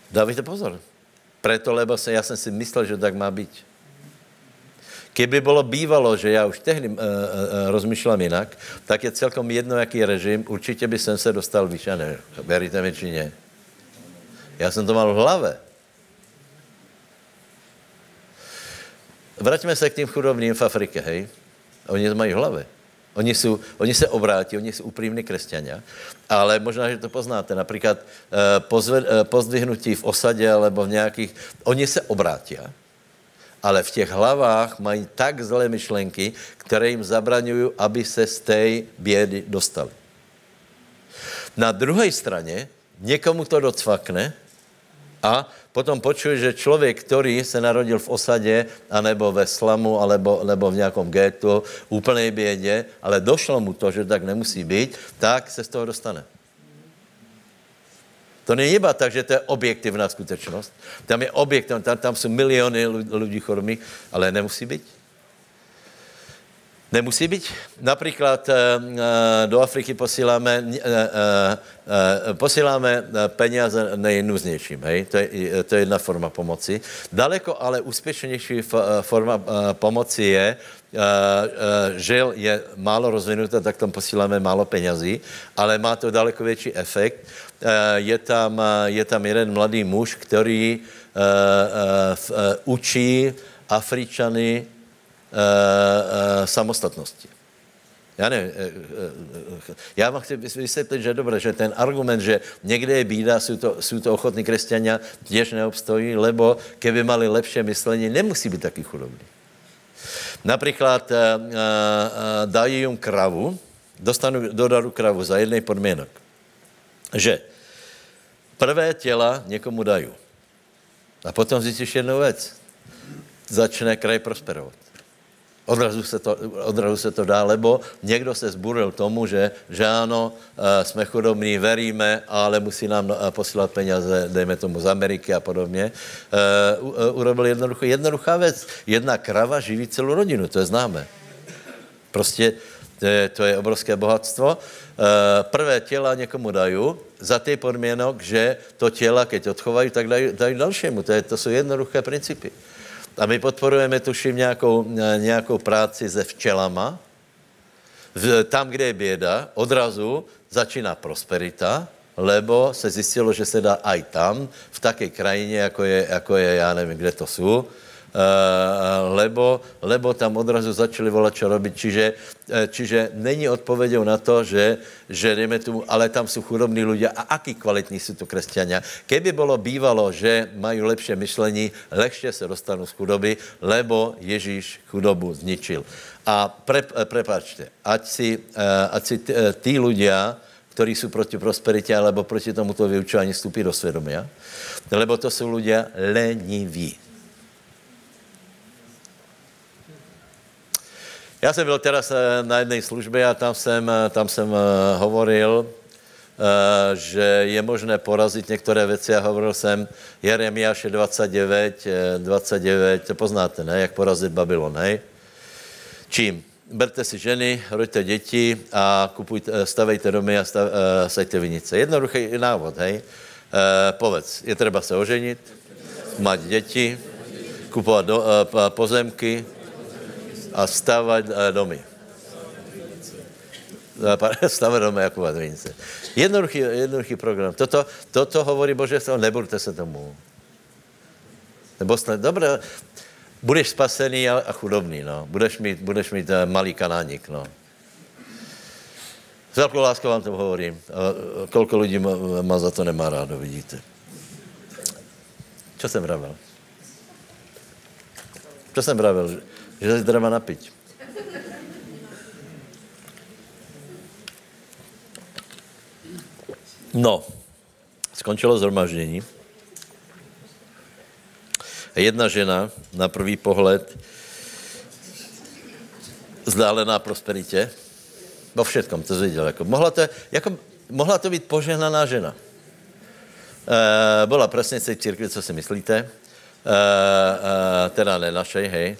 Dávajte pozor. Preto, lebo se, já jsem si myslel, že tak má být. Kdyby bylo bývalo, že já už tehdy e, e, rozmýšlám jinak, tak je celkom jedno, jaký režim, určitě by jsem se dostal výš, ne, veríte mi či ne. Já jsem to mal v hlave. Vraťme se k tým chudobným v Afrike, hej. Oni to mají v hlave. Oni, sú, oni se obrátí, oni jsou upřímní křesťania, ale možná, že to poznáte. Například eh, pozdvihnutí v osadě, alebo v nějakých... Oni se obrátí, ale v těch hlavách mají tak zlé myšlenky, které jim zabraňují, aby se z té bědy dostali. Na druhé straně někomu to docvakne. A potom počuje, že člověk, který se narodil v osadě, anebo ve slamu, alebo, alebo v nějakom gétu, úplnej bědě, ale došlo mu to, že tak nemusí být, tak se z toho dostane. To není iba tak, že to je objektivná skutečnost. Tam je objektivná, tam, tam jsou miliony lidí chorobných, ale nemusí být. Nemusí být. Například do Afriky posíláme, posíláme peníze nejnúznejším. Hej? To je, to je jedna forma pomoci. Daleko ale úspěšnější forma pomoci je, žel je málo rozvinutá, tak tam posíláme málo penězí, ale má to daleko větší efekt. Je tam, je tam jeden mladý muž, který učí Afričany E, e, samostatnosti. já nevím, já vám chci vysvětlit, že dobré, že ten argument, že někde je bída, jsou to, jsou to ochotní kresťania, tiež neobstojí, lebo keby mali lepšie myslenie, nemusí být taky chudobní. Například dají jim kravu, dostanu do daru kravu za jednej podmienok, že prvé těla někomu dají. A potom zjistíš jednu věc. Začne kraj prosperovat. Odrazu se to, odrazu se to dá, lebo někdo se zburil tomu, že, že ano, jsme chudobní, veríme, ale musí nám posílat peníze, dejme tomu z Ameriky a podobně. Urobil jednoduchou, jednoduchá věc. Jedna krava živí celou rodinu, to je známe. Prostě to je, to je obrovské bohatstvo. Prvé těla někomu dají za tej podmienok, že to těla, keď odchovají, tak dají, dají dalšímu. To, je, to jsou jednoduché principy. A my podporujeme, tuším, nějakou, nějakou práci se včelama. V, tam, kde je běda, odrazu začíná prosperita, lebo se zjistilo, že se dá aj tam, v také krajině, jako je, jako je já nevím, kde to jsou, Uh, lebo, lebo tam odrazu začali volat, čo robiť. Čiže, čiže není odpovedou na to, že, že dejme tomu, ale tam sú chudobní ľudia a akí kvalitní sú to kresťania. Keby bolo bývalo, že majú lepšie myšlení, lehšie sa dostanú z chudoby, lebo Ježíš chudobu zničil. A pre, prepáčte, ať si, ať si tí ľudia, ktorí sú proti prosperite alebo proti tomuto vyučovaniu, vstúpi do svedomia, lebo to sú ľudia leniví. Já jsem byl teraz na jednej službě a tam jsem, tam jsem hovoril, že je možné porazit některé věci a hovoril jsem Jeremiáše dvacet devět, dvacet devět, to poznáte, ne? Jak porazit Babylon, hej? Čím? Berte si ženy, roďte děti a kupujte, stavejte domy a stav, sajte vinice. Jednoduchý návod, hej? Povedz, je třeba se oženit, mať děti, kupovat do, pozemky, a stavať domy. Stavať domy a kupovat vinice. Jednoduchý, jednoduchý program. Toto, toto hovorí Bože, nebudete se tomu. Nebo snad, dobré, budeš spasený a chudobný, no. Budeš mít, budeš mít malý kanáník, no. S velkou láskou vám to hovorím. Kolko lidí má za to nemá rádo, vidíte. Čo jsem pravil? Čo jsem pravil? Že se treba napiť. No, skončilo zhromaždění. Jedna žena, na prvý pohled, vzdálená prosperitě, o všetkom, to zviděl, jako, mohla, to, jako, mohla to být požehnaná žena. E, byla presnice v církvi, co si myslíte, e, e, teda ne našej, hej.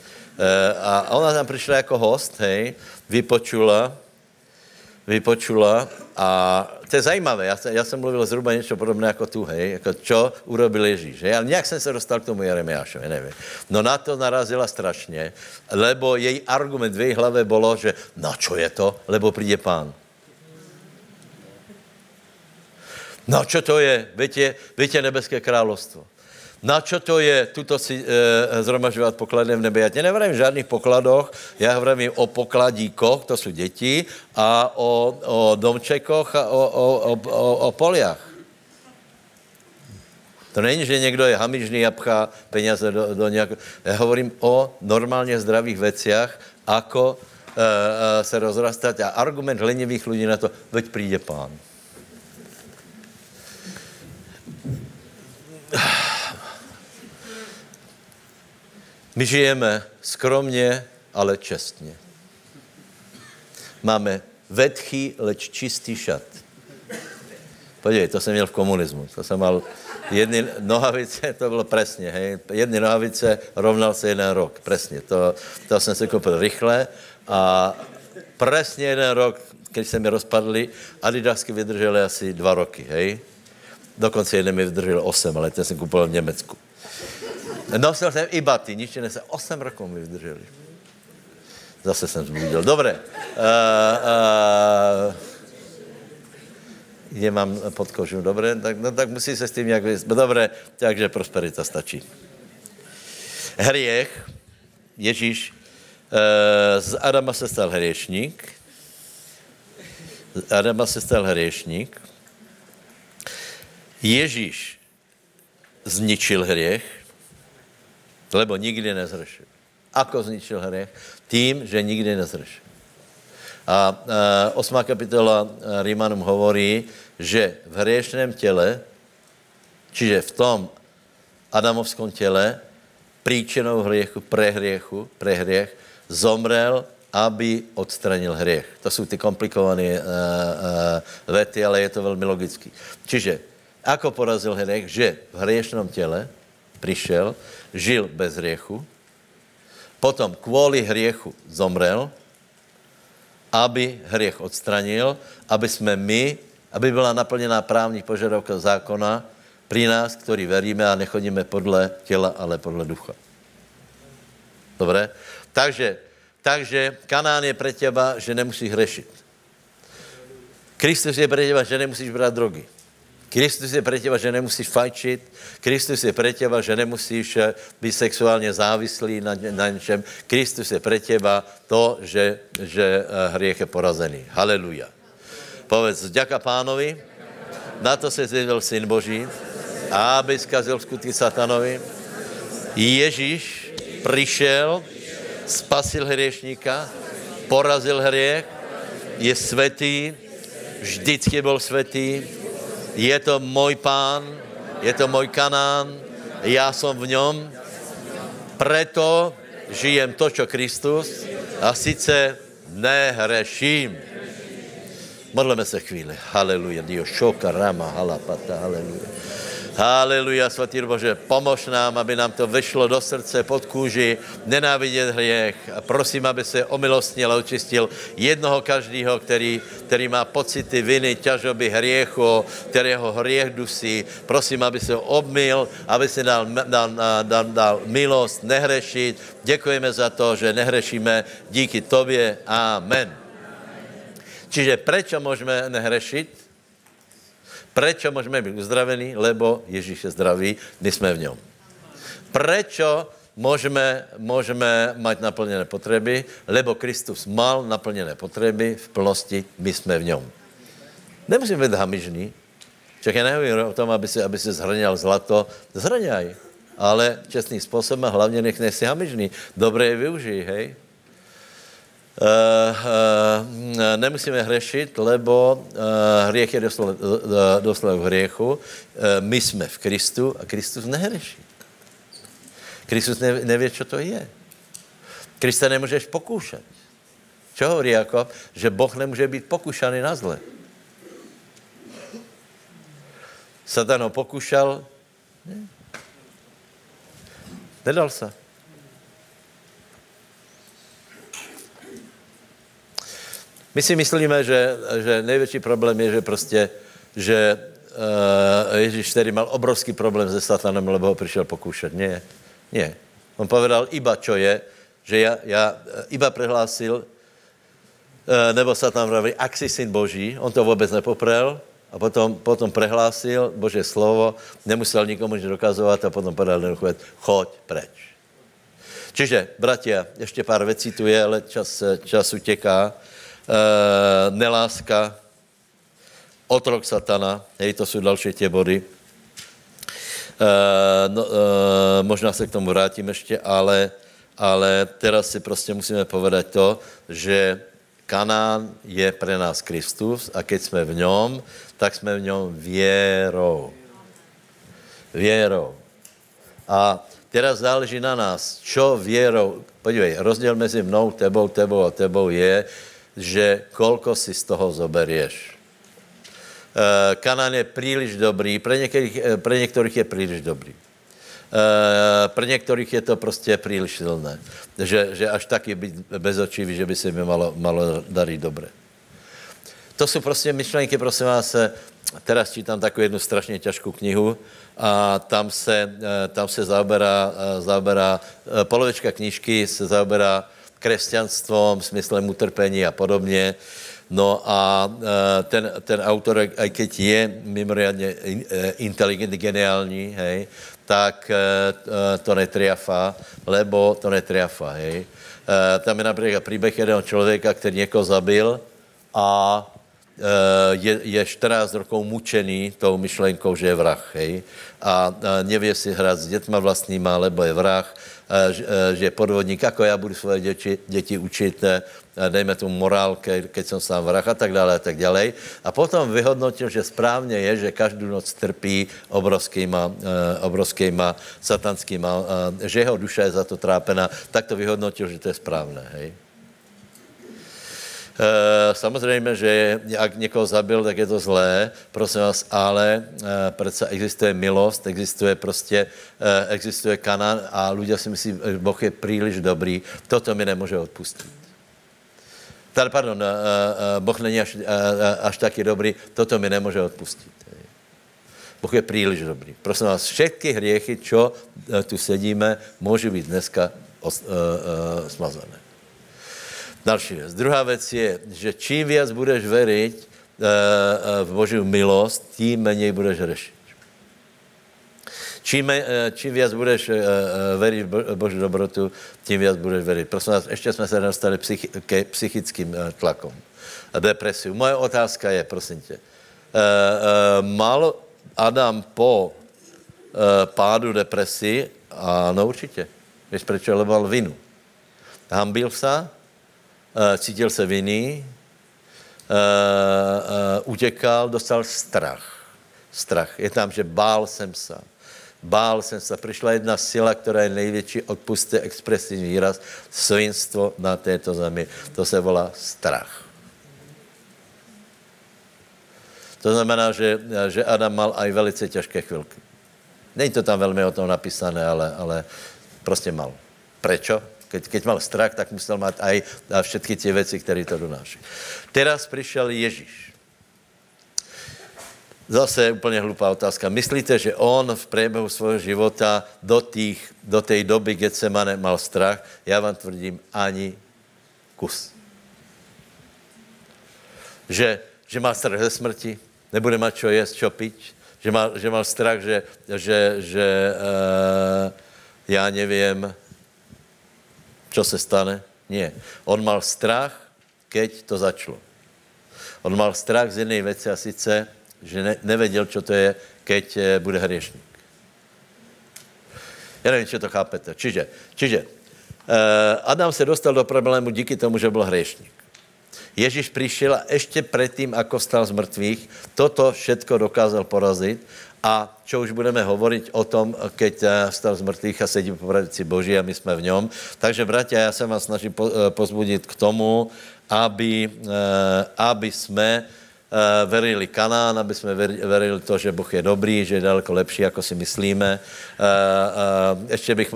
A ona tam přišla jako host, hej, vypočula, vypočula a to je zajímavé, já jsem, já jsem mluvil zhruba něco podobné jako tu, hej, jako čo urobil Ježíš, hej, ale nějak jsem se dostal k tomu Jeremiášovi, nevím. No na to narazila strašně, lebo její argument v její hlavě bylo, že na čo je to, lebo přijde pán. Na čo to je, víte, víte nebeské královstvo. Na čo to je, tuto si e, zhromažďovať pokladne v nebe? Ja ti nevravím v žádných pokladoch, ja vravím o pokladíkoch, to sú deti, a o, o domčekoch a o, o, o, o poliach. To není, že někdo je hamižný a pchá peniaze do, do nějakého... Ja hovorím o normálně zdravých veciach, ako e, e, se rozrastať a argument lenivých ľudí na to, veď príde pán. My žijeme skromně, ale čestně. Máme vetchý, leč čistý šat. Podívej, to jsem měl v komunismu. To jsem mal jedny nohavice, to bylo presně, hej. Jedny nohavice rovnal se jeden rok, presně. To, to jsem si koupil rychle a presně jeden rok, když se mi rozpadly, adidasky vydržely asi dva roky, hej. Dokonce jeden mi vydržel osm, ale ten jsem koupil v Německu. Nosil jsem i baty, nič nese. Osm rokov mi vydrželi. Zase jsem zbudil. Dobré. Uh, uh, je mám pod kožu, dobré? Tak, no, tak musí se s tím nějak vyspět. Dobré, takže prosperita stačí. Hriech. Ježíš. Uh, z Adama se stal hriešník. Adama se stal hriešník. Ježíš zničil hriech, lebo nikdy nezhrešil. Ako zničil hriech? Tým, že nikdy nezhrešil. A osmá kapitola Rímanům hovorí, že v hriešném těle, čiže v tom adamovskom těle, príčinou hriechu, pre hriechu, pre hriech, zomrel, aby odstranil hriech. To jsou ty komplikované uh, uh, vety, ale je to velmi logický. Čiže, ako porazil hriech? Že v hriešnom těle přišel, žil bez hriechu, potom kvůli hriechu zomrel, aby hriech odstranil, aby jsme my, aby byla naplněná právní požadavka zákona pri nás, který veríme a nechodíme podle těla, ale podle ducha. Dobré? Takže, takže Kanán je pre teba, že nemusíš hřešit. Kristus je pre teba, že nemusíš brát drogy. Kristus je pre teba, že nemusíš fajčit. Kristus je pre teba, že nemusíš být sexuálně závislý na, na něčem. Kristus je pre teba to, že, že hriech je porazený. Haleluja. Povedz, ďaká Pánovi, na to se zjevil Syn Boží, aby zkazil skutky satanovi. Ježíš přišel, spasil hriešníka, porazil hriech, je svätý, vždycky byl svätý, je to můj Pán, je to můj Kanán, já jsem v něm, preto žijem to, čo Kristus, a sice nehreším. Modlíme se chvíli. Haleluja. Dio šoka, rama, halapata, haleluja. Haleluja, svatý Bože, pomož nám, aby nám to vešlo do srdce, pod kůži, nenávidět hriech. A prosím, aby se omilostnil a očistil jednoho každého, který, který má pocity viny, ťažoby, hriechu, kterého hriech dusí. Prosím, aby se obmyl, aby se dal, dal, dal, dal milost nehrešit. Děkujeme za to, že nehrešíme díky tobě. Amen. Čiže prečo môžeme nehrešiť? Prečo môžeme byť uzdravení? Lebo Ježíš je zdravý, my sme v ňom. Prečo môžeme, môžeme mať naplnené potreby? Lebo Kristus mal naplnené potreby v plnosti, my sme v ňom. Nemusíme byť hamižní. Čak ja nehovorím o tom, aby si, aby si zhrňal zlato. Zhrňaj, ale čestným spôsobom a hlavne nech nech si hamižný. Dobre je využij, hej? Uh, uh, nemusíme hřešit, lebo uh, hriech je doslov hriechu. Uh, my jsme v Kristu a Kristus nehřeší. Kristus ne, neví, co to je. Krista nemůžeš pokúšať. Čo hovorí Jakob? Že Boh nemůže být pokúšaný na zle. Satan ho pokúšal. Ne. Nedal se. My si myslíme, že, že největší problém je, že prostě, že uh, Ježíš tedy mal obrovský problém se satanem, lebo ho přišel pokúšať. Nie, nie. On povedal iba, čo je, že ja, ja iba prehlásil, uh, nebo satan vraví, ak si syn Boží, on to vůbec nepoprel a potom, potom prehlásil Božie slovo, nemusel nikomu nič dokazovat a potom povedal jednoduchú vec, choď preč. Čiže, bratia, ještě pár vecí tu je, ale čas, čas uteká. Uh, neláska, otrok satana, hej, to jsou další tě body. Uh, no, uh, možná se k tomu vrátím ještě, ale, ale teraz si prostě musíme povedať to, že Kanán je pre nás Kristus a keď jsme v něm, tak jsme v něm věrou. Věrou. A teraz záleží na nás, čo věrou, podívej, rozdíl mezi mnou, tebou, tebou a tebou je, že koľko si z toho zoberieš. E, Kanán je príliš dobrý, pre niektorých, pre niektorých je príliš dobrý. E, pre niektorých je to prostě príliš silné. Že, že až taky byť bezočivý, že by se mi malo, malo dariť dobre. To sú prostě myšlenky, prosím vás, teraz čítam takú jednu strašně ťažkú knihu a tam se, tam se zaoberá, zaoberá polovička knížky se zaoberá kresťanstvom, smyslem utrpení a podobně. No a ten, ten autor, aj keď je mimoriadne inteligentný, geniální, hej, tak to netriafá, lebo to netriafá, hej. Tam je například příběh jednoho člověka, který někoho zabil a je, je štrnásť rokov mučený tou myšlenkou, že je vrah, hej. A nevie si hrať s dětma vlastníma, lebo je vrah, že je podvodník, ako ja budu svoje deti, deti učiť, dejme tu morálke, keď som sám vrah a tak dále a tak ďalej. A potom vyhodnotil, že správne je, že každú noc trpí obrovskýma, obrovskýma satanskýma, že jeho duša je za to trápená. Tak to vyhodnotil, že to je správne, hej. E, samozřejmě, že jak někoho zabil, tak je to zlé, prosím vás, ale e, predsa existuje milost, existuje prostě, e, existuje kanál a ľudia si myslí, že Boh je príliš dobrý, toto mi nemůže odpustit. Tady, pardon, e, e, Boh není až, e, až taky dobrý, toto mi nemůže odpustit. Boh je príliš dobrý. Prosím vás, všetky hriechy, čo e, tu sedíme, můžu být dneska os, e, e, smazané. Další věc. Druhá věc je, že čím víc budeš věřit v Boží milost, tím méně budeš řešit. Čím, čím víc budeš věřit v Boží dobrotu, tím víc budeš věřit. Prosím vás, ještě jsme se dostali psychi, ke psychickým tlakom a depresiu. Moje otázka je, prosím tě, mal Adam po pádu depresi? Ano, určitě. Víš, proč leval vinu? Hambil sa? Cítil se vinný, uh, uh, utěkal, dostal strach. Strach. Je tam, že bál jsem se. Bál jsem se. Přišla jedna sila, která je největší, odpusťte expresivní výraz, svinstvo na této zemi. To se volá strach. To znamená, že, že Adam mal aj velice těžké chvilky. Není to tam velmi o tom napísané, ale, ale prostě mal. Prečo? Keď, keď mal strach, tak musel mať aj všetky tie veci, ktoré to donáší. Teraz prišiel Ježíš. Zase úplne hlupá otázka. Myslíte, že on v priebehu svojho života do, tých, do tej doby Getsemane mal strach? Ja vám tvrdím, ani kus. Že, že mal strach ze smrti, nebude mať čo jesť, čo piť, že mal, že mal strach, že, že, že uh, ja neviem, čo se stane? Nie. On mal strach, keď to začalo. On mal strach z jednej veci a sice, že ne, nevedel, čo to je, keď bude hriešník. Ja neviem, čo to chápete. Čiže, čiže Adam se dostal do problému díky tomu, že byl hriešník. Ježíš prišiel a ešte predtým, ako stal z mrtvých, toto všetko dokázal poraziť. A čo už budeme hovoriť o tom, keď vstal z mrtvých a sedí po pravici Boží a my sme v ňom. Takže, bratia, ja sa vás snažím pozbudiť k tomu, aby, aby sme verili Kanán, aby sme verili to, že Boh je dobrý, že je daleko lepší, ako si myslíme. Ešte bych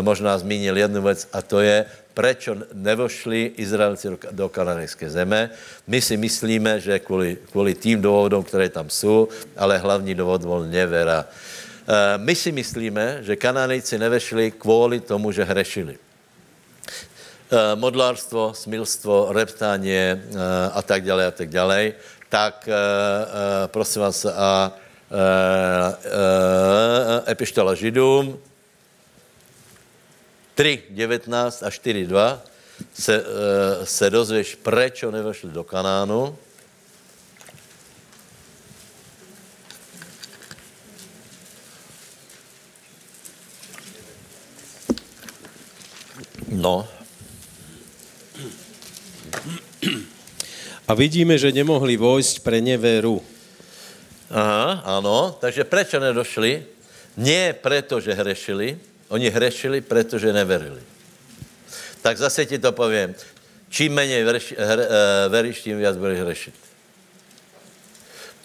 možná zmínil jednu vec a to je, prečo nevošli Izraelci do kananejské zeme. My si myslíme, že kvôli, kvôli tým dôvodom, ktoré tam sú, ale hlavní dôvod bol nevera. E, my si myslíme, že kananejci nevešli kvôli tomu, že hrešili. E, modlárstvo, smilstvo, reptanie e, a tak ďalej a tak ďalej. Tak e, e, prosím vás, a, e, e, epištola Židům, tri devätnásť a štyri dva se, e, se dozvieš, prečo nevešli do Kanánu. No. A vidíme, že nemohli vojsť pre neveru. Aha, áno. Takže prečo nedošli? Nie preto, že hrešili. Oni hrešili, pretože neverili. Tak zase ti to poviem. Čím menej verš, hr, veríš, tím viac budeš hrešiť.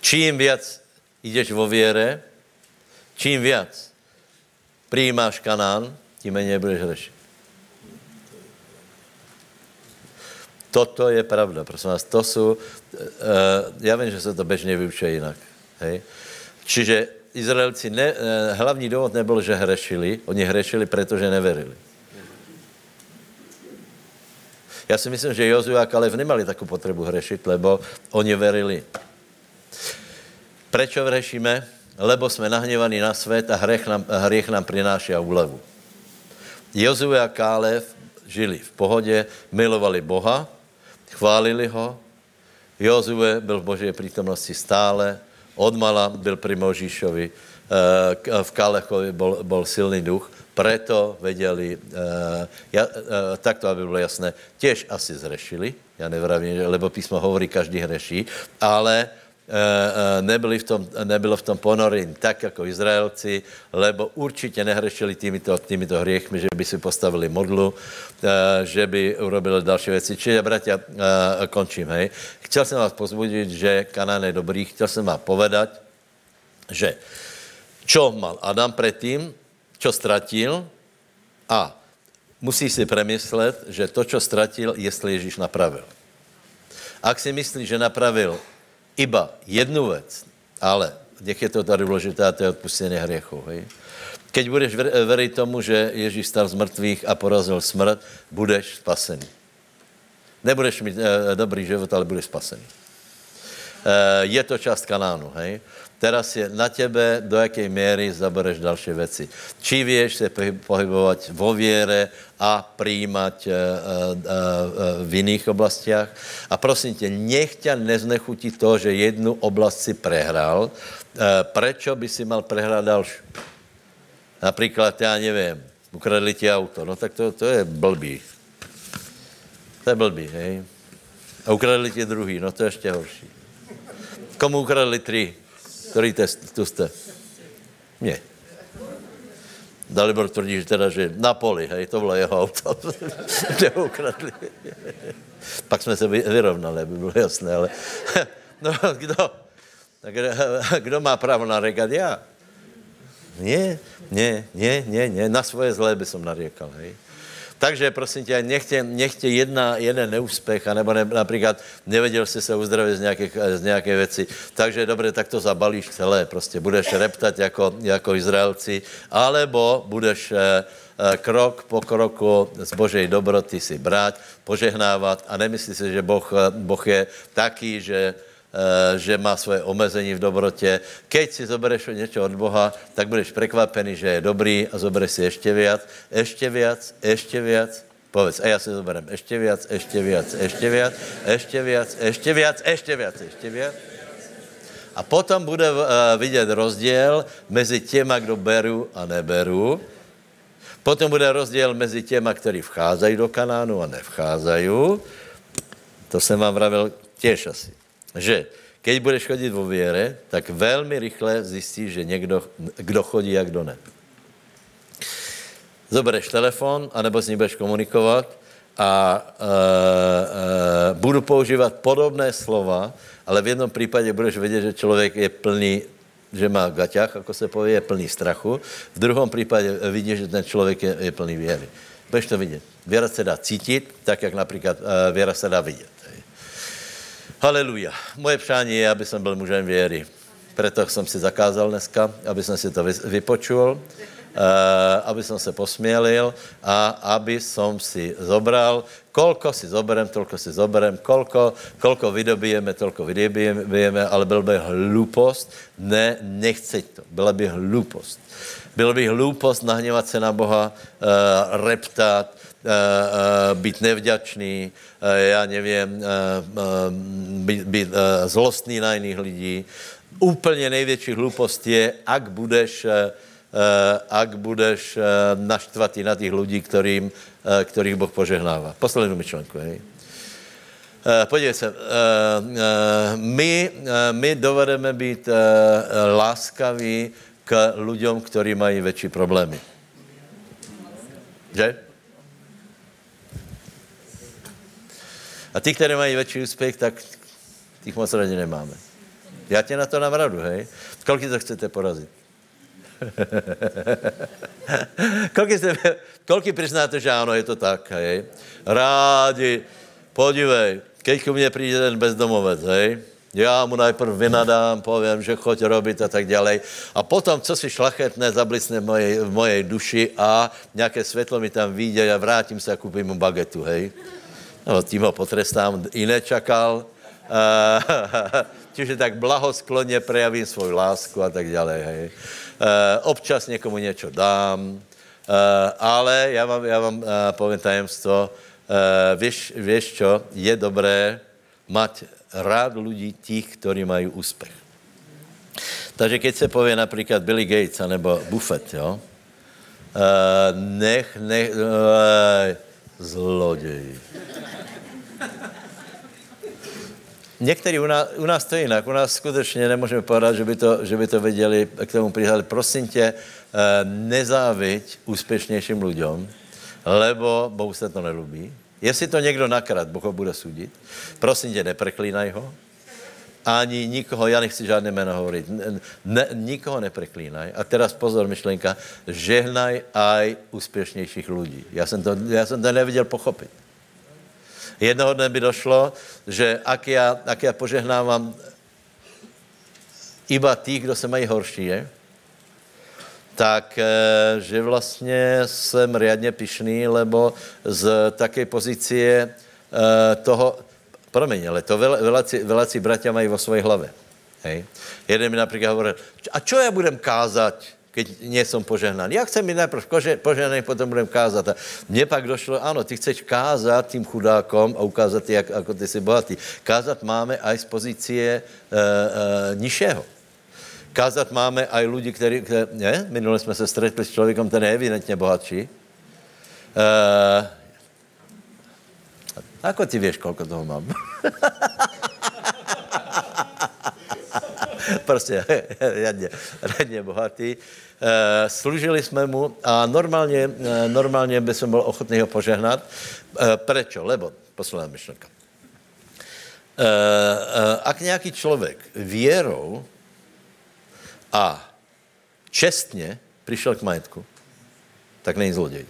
Čím viac ideš vo viere, čím viac prijímáš Kanán, tím menej budeš hrešiť. Toto je pravda, prosím vás. To sú, ja viem, že sa to bežne vyučuje inak. Hej? Čiže Izraelci, ne, hlavní dôvod nebol, že hrešili. Oni hrešili, pretože neverili. Ja si myslím, že Jozua a Kalev nemali takú potrebu hrešiť, lebo oni verili. Prečo hrešíme? Lebo sme nahnevaní na svet a hriech nám, hriech nám prináša úlevu. Jozua a Kalev žili v pohode, milovali Boha, chválili ho, Jozue byl v Boží prítomnosti stále, odmala byl pri Možíšovi, v Kalechovi bol, bol silný duch, preto vedeli, ja, takto, aby bylo jasné, tiež asi zrešili, ja nevravím, lebo písmo hovorí, každý hreší, ale nebyli v tom, nebylo v tom ponorení tak, jako Izraelci, lebo určitě nehrešili týmito, týmito hriechmi, že by si postavili modlu, že by urobili další věci. Čiže, bratia, končím, hej. Chcel jsem vás pozbudit, že Kanán je dobrý, chcel jsem vám povedať, že čo mal Adam predtým, čo ztratil a musí si premyslet, že to, čo ztratil, jestli Ježíš napravil. Ak si myslí, že napravil iba jednu vec, ale nech je to tady vložité, a to je odpustenie hriechov. Hej? Keď budeš veriť tomu, že Ježíš stal z mŕtvych a porazil smrt, budeš spasený. Nebudeš mít e, dobrý život, ale budeš spasený. E, je to časť Kanánu, hej? Teraz je na tebe, do jakej miery zabereš ďalšie veci. Či vieš sa pohybovať vo viere a prijímať v iných oblastiach. A prosím te, nech ťa neznechutí to, že jednu oblast si prehral. Prečo by si mal prehrať ďalšiu? Napríklad, ja neviem, ukradli ti auto. No tak to, to je blbý. To je blbý, hej? A ukradli ti druhý, no to je ešte horší. Komu ukradli tri? Ktorý test, tu ste? Nie. Dalibor tvrdí, že teda, že na poli, hej, to bolo jeho auto. Neukradli. Pak sme sa vyrovnali, aby bolo jasné, ale... No, kdo? Kdo má právo narekať? Ja. Nie, nie, nie, nie, nie. Na svoje zlé by som nariekal, hej. Takže, prosím tě, nechte, nechte jedna, jeden neúspěch, anebo ne, například nevedel jsi se uzdravit z nějaké, z nějaké věci. Takže, dobře, tak to zabalíš celé, prostě budeš reptat jako, jako Izraelci, alebo budeš eh, krok po kroku z Božej dobroty si brát, požehnávat a nemyslí si, že Boh, boh je taký, že že má svoje omezení v dobrote. Keď si zobereš niečo od Boha, tak budeš prekvapený, že je dobrý a zobereš si ešte viac, ešte viac, ešte viac. Povedz, a ja si zoberem ešte viac, ešte viac, ešte viac, ešte viac, ešte viac, ešte viac, ešte viac. A potom bude vidieť rozdiel medzi těma, kdo berú a neberú. Potom bude rozdiel medzi těma, ktorí vcházajú do Kanánu a nevcházajú. To som vám vravil tiež asi. Že keď budeš chodiť vo viere, tak veľmi rýchle zistíš, že niekto, kdo chodí a kdo ne. Zobereš telefon, anebo s ním budeš komunikovať a e, e, budú používať podobné slova, ale v jednom prípade budeš vedieť, že človek je plný, že má gaťach, ako sa povie, je plný strachu. V druhom prípade vidíš, že ten človek je, je plný viery. Budeš to vidieť. Viera sa dá cítiť, tak jak napríklad e, viera sa dá vidieť. Haleluja. Moje přání je, aby som byl mužem viery. Preto som si zakázal dneska, aby som si to vypočul, aby som se posmielil a aby som si zobral, koľko si zoberem, toľko si zoberem, koľko, koľko vydobijeme, toľko vydobijeme, ale byl by hlupost, ne, nechceť to, byla by hlupost. Byl by hlupost nahněvat se na Boha, reptat, Uh, uh, byť nevďačný, uh, ja neviem, uh, uh, byť, byť uh, zlostný na iných lidí. Úplne najväčší hlupost je, ak budeš, uh, ak budeš uh, naštvatý na tých ľudí, ktorým, uh, ktorých Boh požehnáva. Poslednú myšlenku, hej. Uh, podívej sa, uh, uh, my, uh, my dovedeme byť uh, láskaví k ľuďom, ktorí majú väčší problémy. Že? A tí, ktorí majú väčší úspech, tak tých moc radi nemáme. Ja ťa na to nám radu, hej? Koľko to chcete poraziť? Koľko, koľko priznáte, že áno, je to tak, hej? Rádi, podívej, keď ku mne príde ten bezdomovec, hej? Ja mu najprv vynadám, poviem, že choď robiť a tak ďalej. A potom, co si šlachetné, zablisne v mojej, v mojej duši a nejaké svetlo mi tam vyjde, ja vrátim sa a kúpim mu bagetu, hej? No, tím ho potrestám, iné čakal. Čiže tak blahosklonne prejavím svoju lásku a tak ďalej. Hej. Občas niekomu niečo dám, ale ja vám, ja vám poviem tajemstvo. Vieš, vieš čo, je dobré mať rád ľudí tých, ktorí majú úspech. Takže keď sa povie napríklad Bill Gates anebo Buffett, jo, uh, nech, nech, uh, zlodej. Niektorí u nás, u nás to inak, u nás skutečne nemôžeme povedať, že by to, že by to vedeli k tomu prihľadať. Prosím tě, uh, nezáviť úspešnejším ľuďom, lebo Bohu se to nelubí. Jestli to někdo nakrát, Boh ho bude soudit. Prosím tě, nepreklínaj ho. Ani nikoho, já nechci žádné jméno hovoriť, ne, nikoho nepreklínaj. A teraz pozor, myšlenka, žehnaj aj úspěšnějších lidí. Já jsem to, já jsem to neviděl pochopit. Jednoho dne by došlo, že ak já, ak já požehnávám iba tých, kdo se mají horší, je? Tak, že vlastně jsem riadně pyšný, lebo z také pozície toho, promiň, ale to velací, velací bratia mají vo svojej hlave. Hej. Jeden mi napríklad hovoril, a čo ja budem kázať, keď nie som požehnaný? Ja chcem byť najprv požehnaný, potom budem kázať. A mne pak došlo, áno, ty chceš kázať tým chudákom a ukázať ty, ako ty si bohatý. Kázať máme aj z pozície e, e, nižšieho. Kázat máme aj ľudí, ktorí... Ne? Minule jsme se stretli s člověkem, ten je evidentně bohatší. Uh, ako ty vieš, koľko toho mám? Prostě radně, radně bohatý. Uh, služili jsme mu a normálně, uh, normálně by som byl ochotný ho požehnat. Uh, prečo? Lebo, posledná myšlenka. Uh, uh, ak nějaký člověk vierou a čestně přišel k majetku, tak není zloděj.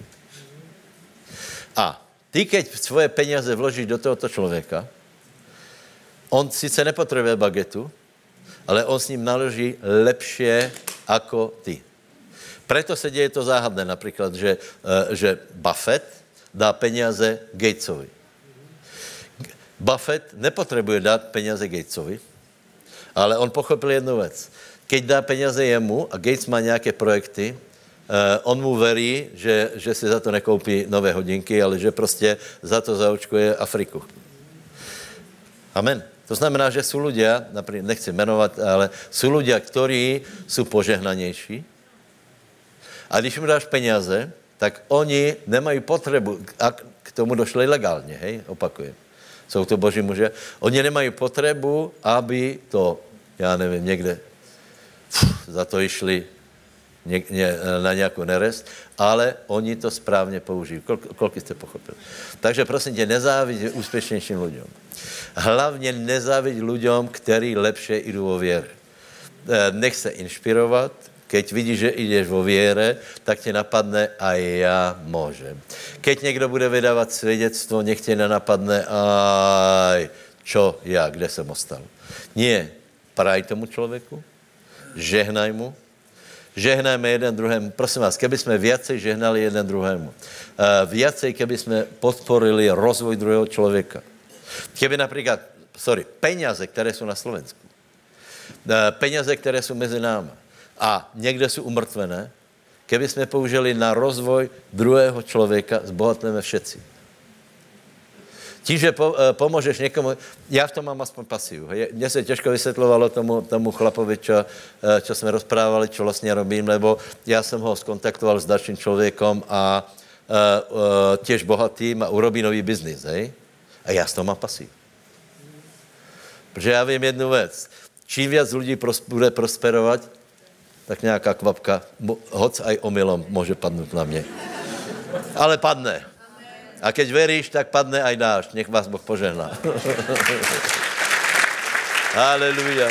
A ty, keď svoje peníze vložíš do tohoto člověka, on sice nepotřebuje bagetu, ale on s ním naloží lepšie ako ty. Preto se děje to záhadné, například, že, že Buffett dá peníze Gatesovi. Buffett nepotřebuje dát peníze Gatesovi, ale on pochopil jednu věc. Keď dá peněze jemu a Gates má nějaké projekty, eh, on mu verí, že, že si za to nekoupí nové hodinky, ale že prostě za to zaočkuje Afriku. Amen. To znamená, že jsou ľudia, nechci jmenovat, ale jsou ľudia, kteří jsou požehnanější. A když mu dáš peněze, tak oni nemají potřebu, a k tomu došli legálně, hej, opakujem. Jsou to boží muže. Oni nemají potřebu, aby to, já nevím, někde... za to išli na nějakou nerest, ale oni to správně použijí. Koľko jste pochopili? Takže prosím tě, nezávidí úspěšnějším lidem. Hlavně nezávidí lidem, kteří lepšie idú vo viere. Nech se inšpirovat, keď vidíš, že ideš vo viere, tak tě napadne a já můžem. Keď někdo bude vydávat svědectvo, nech tě nenapadne aj, čo já, kde jsem ostal. Nie, praj tomu člověku, žehnaj mu. Žehnajme jeden druhému. Prosím vás, keby sme viacej žehnali jeden druhému. Viacej, keby sme podporili rozvoj druhého človeka. Keby napríklad, sorry, peniaze, ktoré sú na Slovensku. Peniaze, ktoré sú mezi náma. A niekde sú umrtvené. Keby sme použili na rozvoj druhého človeka, zbohatneme všetci. Tím, že po, pomôžeš niekomu, ja v tom mám aspoň pasívu. Mne sa ťažko vysvetľovalo tomu, tomu chlapovi, čo, čo sme rozprávali, čo vlastne robím, lebo ja som ho skontaktoval s dačným človekom a, a, a tiež bohatým a urobí nový biznis, hej? A ja s tom mám pasívu. Protože ja viem jednu vec. Čím viac ľudí pros, bude prosperovať, tak nejaká kvapka, hoc aj omylom, môže padnúť na mne. Ale padne. A keď veríš, tak padne aj náš. Nech vás Boh požehná. Halelujá.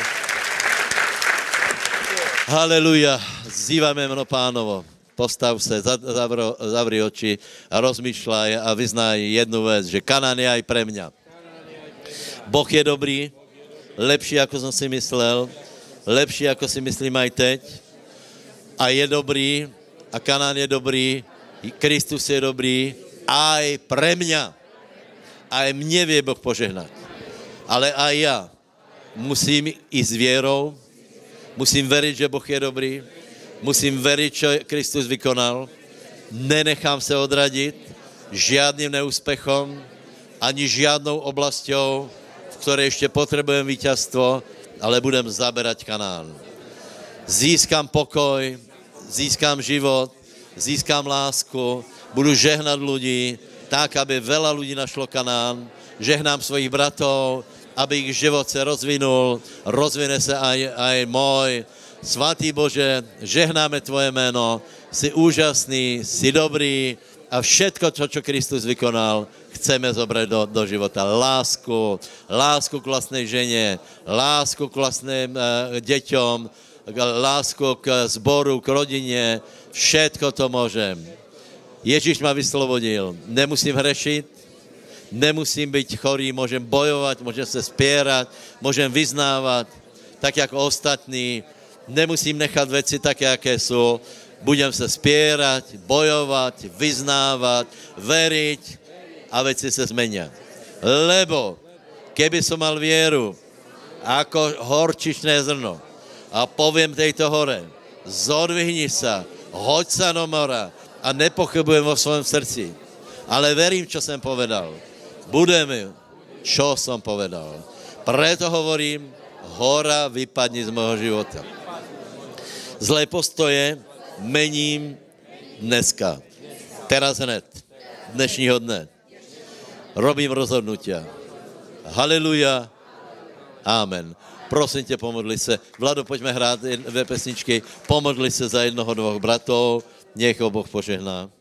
Halelujá. Zývame meno Pánovo. Postav se, zavro, zavri oči a rozmýšľaj a vyznaj jednu vec, že Kanán je aj pre mňa. Boh je dobrý, lepší, ako som si myslel, lepší, ako si myslím aj teď. A je dobrý, a Kanán je dobrý, Kristus je dobrý, aj pre mňa. Aj mne vie Boh požehnať. Ale aj ja musím ísť vierou, musím veriť, že Boh je dobrý, musím veriť, čo Kristus vykonal, nenechám sa odradiť žiadnym neúspechom, ani žiadnou oblasťou, v ktorej ešte potrebujem víťazstvo, ale budem zaberať Kanán. Získam pokoj, získam život, získam lásku, budu žehnať ľudí tak, aby veľa ľudí našlo Kanán. Žehnám svojich bratov, aby ich život sa rozvinul, rozvine sa aj, aj môj. Svatý Bože, žehnáme Tvoje meno, si úžasný, si dobrý a všetko, čo, čo Kristus vykonal, chceme zobrať do, do života. Lásku, lásku k vlastnej žene, lásku k vlastným e, deťom, lásku k zboru, k rodine, všetko to môžem. Ježíš ma vyslobodil. Nemusím hrešiť, nemusím byť chorý, môžem bojovať, môžem sa spierať, môžem vyznávať, tak ako ostatní. Nemusím nechať veci také, aké sú. Budem sa spierať, bojovať, vyznávať, veriť a veci sa zmenia. Lebo keby som mal vieru ako horčičné zrno, a poviem tejto hore, zodvihni sa, hoď sa do mora a nepochybujem vo svojom srdci. Ale verím, čo som povedal. Budem, čo som povedal. Preto hovorím, hora vypadni z môjho života. Zlé postoje mením dneska. Teraz hned. Dnešního dne. Robím rozhodnutia. Haleluja. Amen. Prosím tě, pomodli se. Vlado, pojďme hrát dvě pesničky. Pomodli se za jednoho, dvoch bratov. Nech ho Boh požehná.